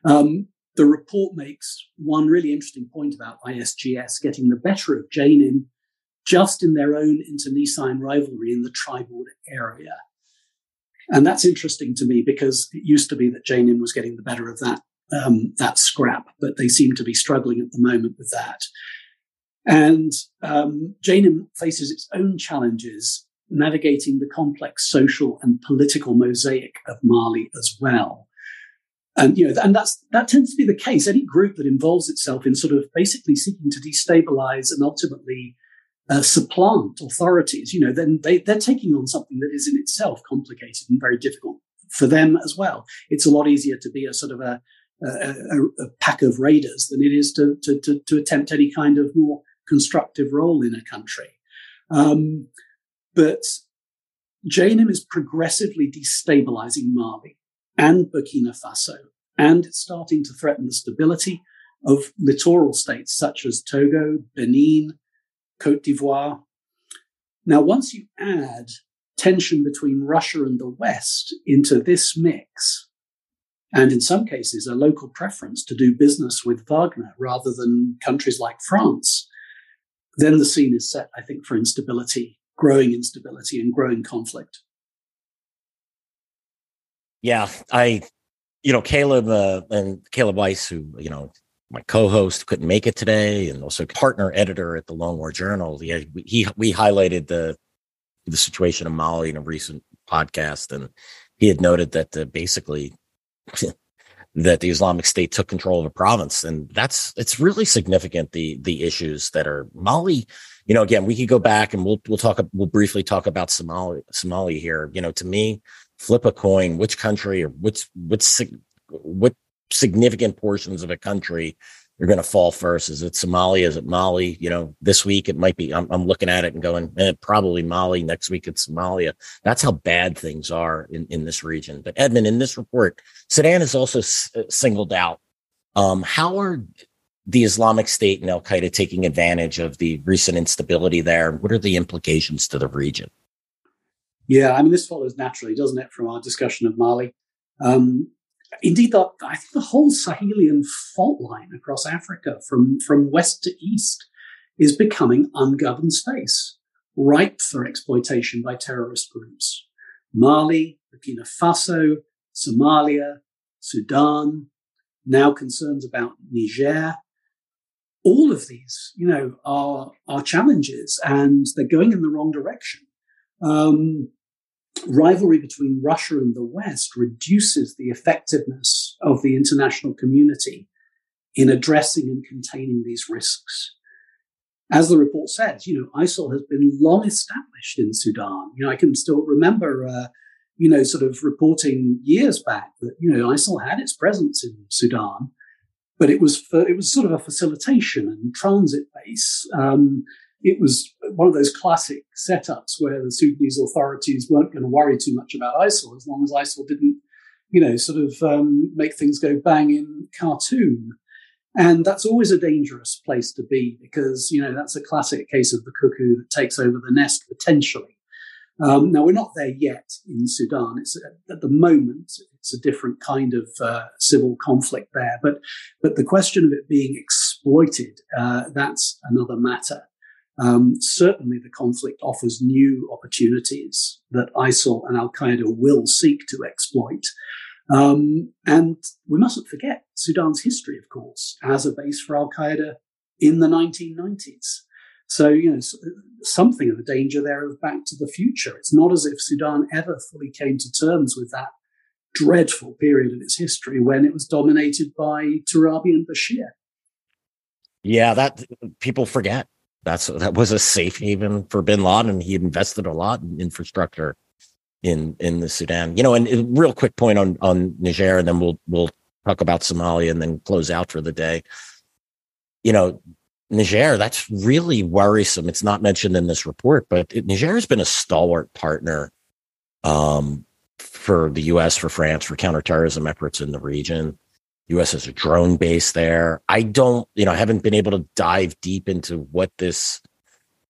Um, the report makes one really interesting point about I S G S getting the better of J N I M just in their own internecine rivalry in the tri-border area. And that's interesting to me because it used to be that J N I M was getting the better of that, um, that scrap, but they seem to be struggling at the moment with that. And um, J N I M faces its own challenges navigating the complex social and political mosaic of Mali as well. And, you know, and that's, that tends to be the case. Any group that involves itself in sort of basically seeking to destabilize and ultimately uh, supplant authorities, you know, then they, they're taking on something that is in itself complicated and very difficult for them as well. It's a lot easier to be a sort of a, a, a pack of raiders than it is to, to, to, to attempt any kind of more constructive role in a country. Um, But J N I M is progressively destabilizing Mali and Burkina Faso, and it's starting to threaten the stability of littoral states such as Togo, Benin, Côte d'Ivoire. Now, once you add tension between Russia and the West into this mix, and in some cases a local preference to do business with Wagner rather than countries like France, then the scene is set, I think, for instability. Growing instability and growing conflict. Yeah, I, you know, Caleb uh, and Caleb Weiss, who, you know, my co-host couldn't make it today, and also partner editor at the Long War Journal. He, he we highlighted the the situation in Mali in a recent podcast, and he had noted that uh, basically that the Islamic State took control of a province, and that's it's really significant. The the issues that are Mali. You know, again, we could go back and we'll we'll talk we'll briefly talk about Somalia Somalia here. You know, to me, flip a coin, which country or which which what significant portions of a country are going to fall first? Is it Somalia? Is it Mali? You know, this week it might be. I'm, I'm looking at it and going, eh, probably Mali. Next week it's Somalia. That's how bad things are in in this region. But Edmund, in this report, Sudan is also s- singled out. Um, how are the Islamic State and Al-Qaeda taking advantage of the recent instability there? What are the implications to the region? Yeah, I mean, this follows naturally, doesn't it, from our discussion of Mali? Um, indeed, the, I think the whole Sahelian fault line across Africa from, from west to east is becoming ungoverned space, ripe for exploitation by terrorist groups. Mali, Burkina Faso, Somalia, Sudan, now concerns about Niger. All of these, you know, are, are challenges, and they're going in the wrong direction. Um, rivalry between Russia and the West reduces the effectiveness of the international community in addressing and containing these risks. As the report says, you know, I S I L has been long established in Sudan. You know, I can still remember, uh, you know, sort of reporting years back that, you know, I S I L had its presence in Sudan. But it was it was sort of a facilitation and transit base. Um, it was one of those classic setups where the Sudanese authorities weren't going to worry too much about I S I L as long as I S I L didn't, you know, sort of um, make things go bang in Khartoum. And that's always a dangerous place to be because, you know, that's a classic case of the cuckoo that takes over the nest potentially. Um, now, we're not there yet in Sudan. It's at the moment, it's a different kind of uh, civil conflict there. But but the question of it being exploited, uh, that's another matter. Um, certainly, the conflict offers new opportunities that ISIL and al-Qaeda will seek to exploit. Um, and we mustn't forget Sudan's history, of course, as a base for al-Qaeda in the nineteen nineties. So, you know, something of a danger there of back to the future. It's not as if Sudan ever fully came to terms with that dreadful period of its history when it was dominated by Turabi and Bashir. Yeah, that people forget. That's that was a safe haven for bin Laden. He invested a lot in infrastructure in in the Sudan. You know, and a real quick point on on Niger, and then we'll we'll talk about Somalia and then close out for the day. You know, Niger, that's really worrisome. It's not mentioned in this report, but it, Niger has been a stalwart partner um, for the U S, for France, for counterterrorism efforts in the region. U S has a drone base there. I don't, you know, I haven't been able to dive deep into what this,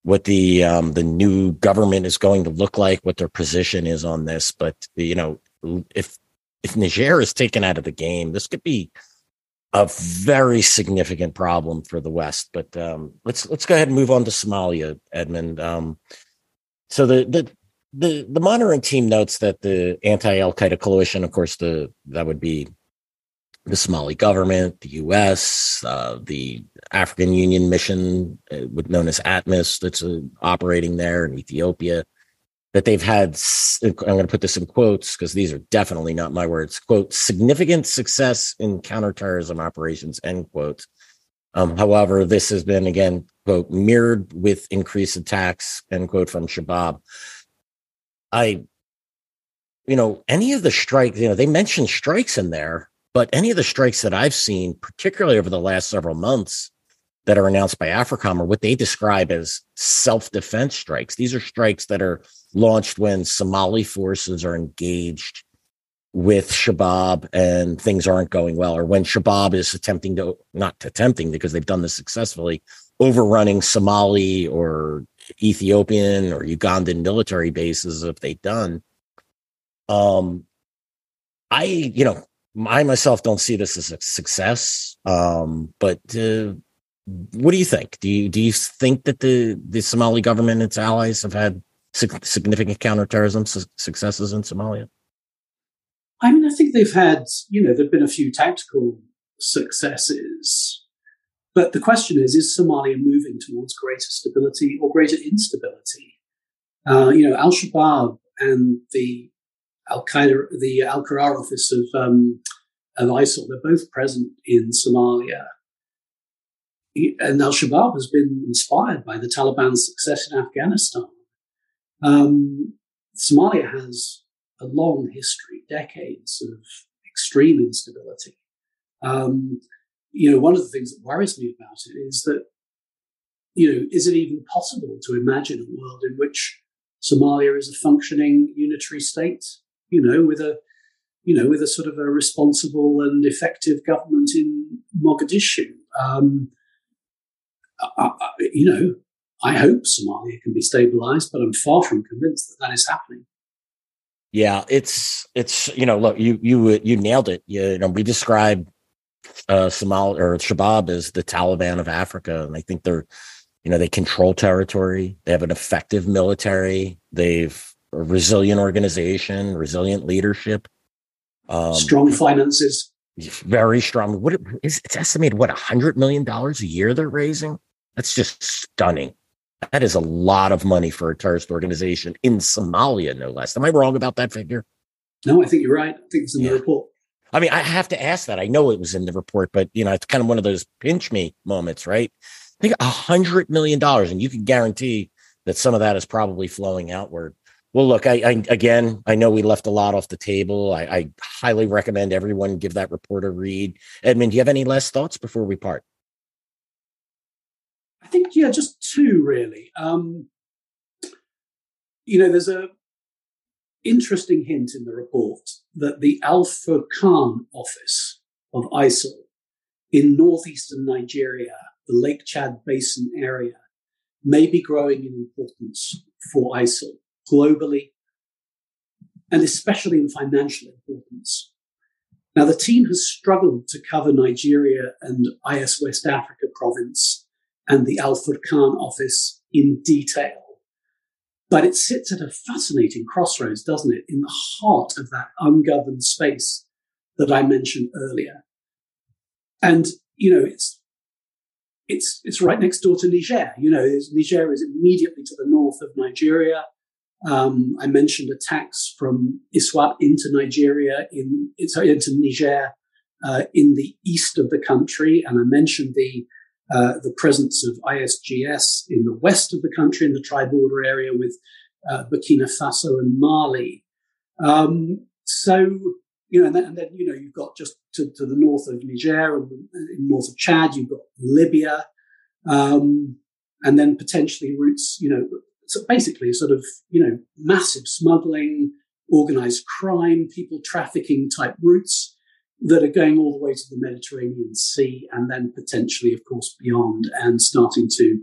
what the um, the new government is going to look like, what their position is on this. But you know, if if Niger is taken out of the game, this could be a very significant problem for the West. But um, let's let's go ahead and move on to Somalia, Edmund. Um, so the, the the the monitoring team notes that the anti-Al-Qaeda coalition, of course, the that would be the Somali government, the U S, uh, the African Union mission, uh, known as ATMIS, that's uh, operating there in Ethiopia. That they've had, I'm going to put this in quotes because these are definitely not my words, quote, significant success in counterterrorism operations, end quote. Um, however, this has been, again, quote, mirrored with increased attacks, end quote, from Shabaab. I, you know, any of the strikes, you know, they mentioned strikes in there, but any of the strikes that I've seen, particularly over the last several months that are announced by AFRICOM, are what they describe as self-defense strikes. These are strikes that are launched when Somali forces are engaged with Shabaab and things aren't going well, or when Shabaab is attempting to, not attempting because they've done this successfully, overrunning Somali or Ethiopian or Ugandan military bases if they've done. Um, I, you know, I myself don't see this as a success, um, but uh, what do you think? Do you, do you think that the, the Somali government and its allies have had significant counterterrorism su- successes in Somalia? I mean, I think they've had, you know, there have been a few tactical successes. But the question is, is Somalia moving towards greater stability or greater instability? Uh, you know, Al-Shabaab and the Al-Qaeda, the Al-Qarar office of, um, of ISIL, they're both present in Somalia. And Al-Shabaab has been inspired by the Taliban's success in Afghanistan. Um, Somalia has a long history, decades of extreme instability. Um, you know, one of the things that worries me about it is that, you know, is it even possible to imagine a world in which Somalia is a functioning unitary state, you know, with a, you know, with a sort of a responsible and effective government in Mogadishu? Um, I, I, you know, I hope Somalia can be stabilized, but I'm far from convinced that that is happening. Yeah, it's it's you know, look, you you you nailed it. You, you know, we describe uh, Somalia or Shabaab as the Taliban of Africa, and I think they're, you know, they control territory. They have an effective military. They've a resilient organization, resilient leadership, um, strong finances, very strong. What is it's estimated? What a hundred million dollars a year they're raising? That's just stunning. That is a lot of money for a terrorist organization in Somalia, no less. Am I wrong about that figure? No, I think you're right. I think it's in yeah. the report. I mean, I have to ask that. I know it was in the report, but, you know, it's kind of one of those pinch me moments, right? I think one hundred million dollars, and you can guarantee that some of that is probably flowing outward. Well, look, I, I again, I know we left a lot off the table. I, I highly recommend everyone give that report a read. Edmund, do you have any last thoughts before we part? I think, yeah, just two, really. Um, you know, there's a interesting hint in the report that the Al-Furqan office of ISIL in northeastern Nigeria, the Lake Chad Basin area, may be growing in importance for ISIL globally, and especially in financial importance. Now, the team has struggled to cover Nigeria and IS West Africa province and the Al-Furqan office in detail. But it sits at a fascinating crossroads, doesn't it, in the heart of that ungoverned space that I mentioned earlier. And, you know, it's it's it's right next door to Niger. You know, Niger is immediately to the north of Nigeria. Um, I mentioned attacks from Iswap into Nigeria, in sorry, into Niger uh, in the east of the country. And I mentioned the uh, the presence of I S G S in the west of the country, in the tri-border area with uh, Burkina Faso and Mali. Um, so, you know, and then, and then, you know, you've got just to, to the north of Niger and in north of Chad, you've got Libya, um, and then potentially routes, you know, so basically, sort of, you know, massive smuggling, organized crime, people trafficking type routes that are going all the way to the Mediterranean Sea and then potentially, of course, beyond and starting to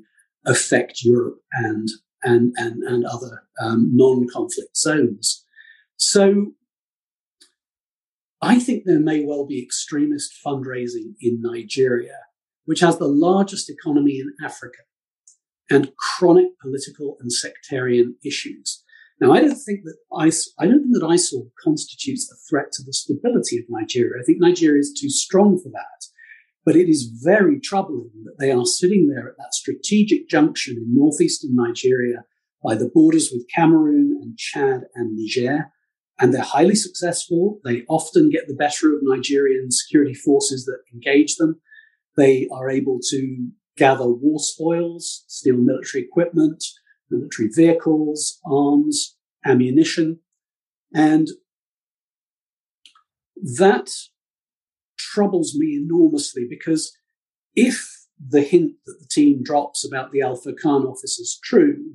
affect Europe and and and, and other um, non-conflict zones. So I think there may well be extremist fundraising in Nigeria, which has the largest economy in Africa, and chronic political and sectarian issues. Now, I don't think that ISIL, I don't think that ISIL constitutes a threat to the stability of Nigeria. I think Nigeria is too strong for that. But it is very troubling that they are sitting there at that strategic junction in northeastern Nigeria by the borders with Cameroon and Chad and Niger. And they're highly successful. They often get the better of Nigerian security forces that engage them. They are able to gather war spoils, steal military equipment, military vehicles, arms, ammunition. And that troubles me enormously, because if the hint that the team drops about the Al-Furqan office is true,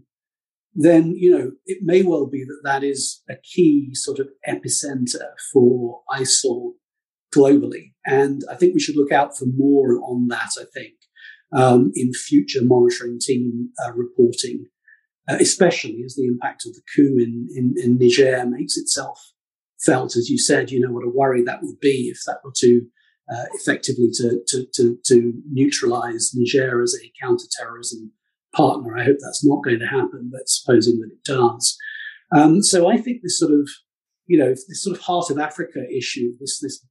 then, you know, it may well be that that is a key sort of epicenter for ISIL globally. And I think we should look out for more on that, I think. Um, in future monitoring team uh, reporting, uh, especially as the impact of the coup in, in, in Niger makes itself felt. As you said, you know, what a worry that would be if that were to uh, effectively to, to, to, to neutralize Niger as a counterterrorism partner. I hope that's not going to happen, but supposing that it does. Um, so I think this sort of, you know, this sort of heart of Africa issue, this, this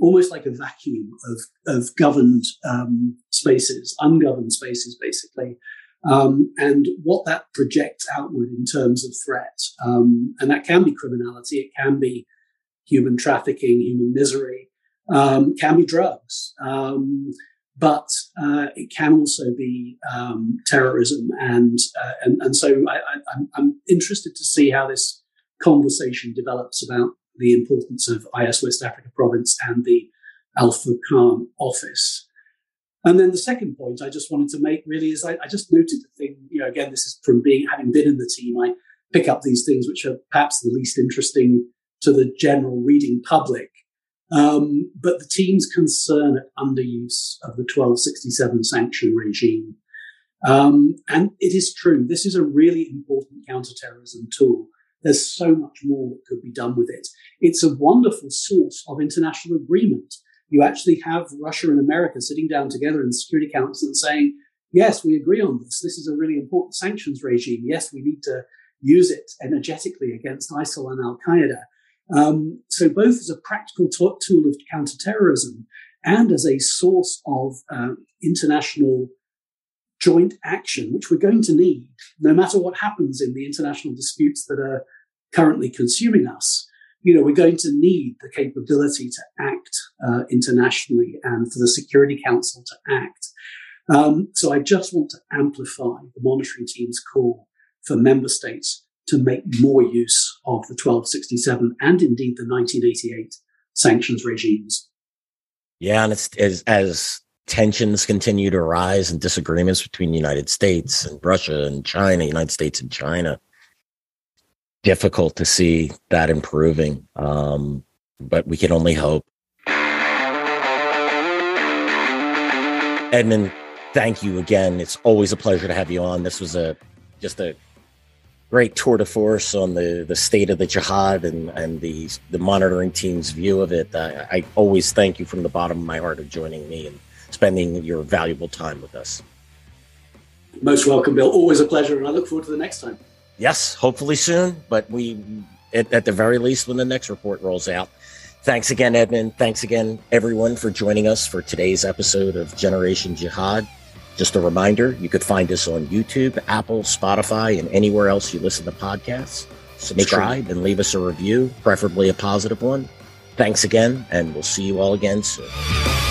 almost like a vacuum of, of governed um, spaces, ungoverned spaces, basically, um, and what that projects outward in terms of threat. Um, and that can be criminality, it can be human trafficking, human misery, um, can be drugs, um, but uh, it can also be um, terrorism. And, uh, and and so I, I, I'm, I'm interested to see how this conversation develops about the importance of I S West Africa province and the Al-Furqan office. And then the second point I just wanted to make really is I, I just noted the thing, you know, again, this is from being, having been in the team, I pick up these things which are perhaps the least interesting to the general reading public. Um, but the team's concern at underuse of the twelve sixty-seven sanction regime. Um, and it is true, this is a really important counterterrorism tool. There's so much more that could be done with it. It's a wonderful source of international agreement. You actually have Russia and America sitting down together in the Security Council and saying, yes, we agree on this. This is a really important sanctions regime. Yes, we need to use it energetically against ISIL and Al-Qaeda. Um, so both as a practical t- tool of counterterrorism and as a source of um, international joint action, which we're going to need, no matter what happens in the international disputes that are currently consuming us. You know, we're going to need the capability to act uh, internationally and for the Security Council to act. Um, so I just want to amplify the monitoring team's call for member states to make more use of the twelve sixty-seven and indeed the nineteen eighty-eight sanctions regimes. Yeah, and it's as, as tensions continue to rise and disagreements between the United States and Russia and China, United States and China, difficult to see that improving, um, but we can only hope. Edmund, thank you again. It's always a pleasure to have you on. This was a just a great tour de force on the, the state of the jihad and, and the the monitoring team's view of it. I, I always thank you from the bottom of my heart of joining me and spending your valuable time with us. Most welcome, Bill. Always a pleasure, and I look forward to the next time. Yes, hopefully soon, but we, at, at the very least, when the next report rolls out. Thanks again, Edmund. Thanks again, everyone, for joining us for today's episode of Generation Jihad. Just a reminder, you could find us on YouTube, Apple, Spotify, and anywhere else you listen to podcasts. Subscribe and leave us a review, preferably a positive one. Thanks again, and we'll see you all again soon.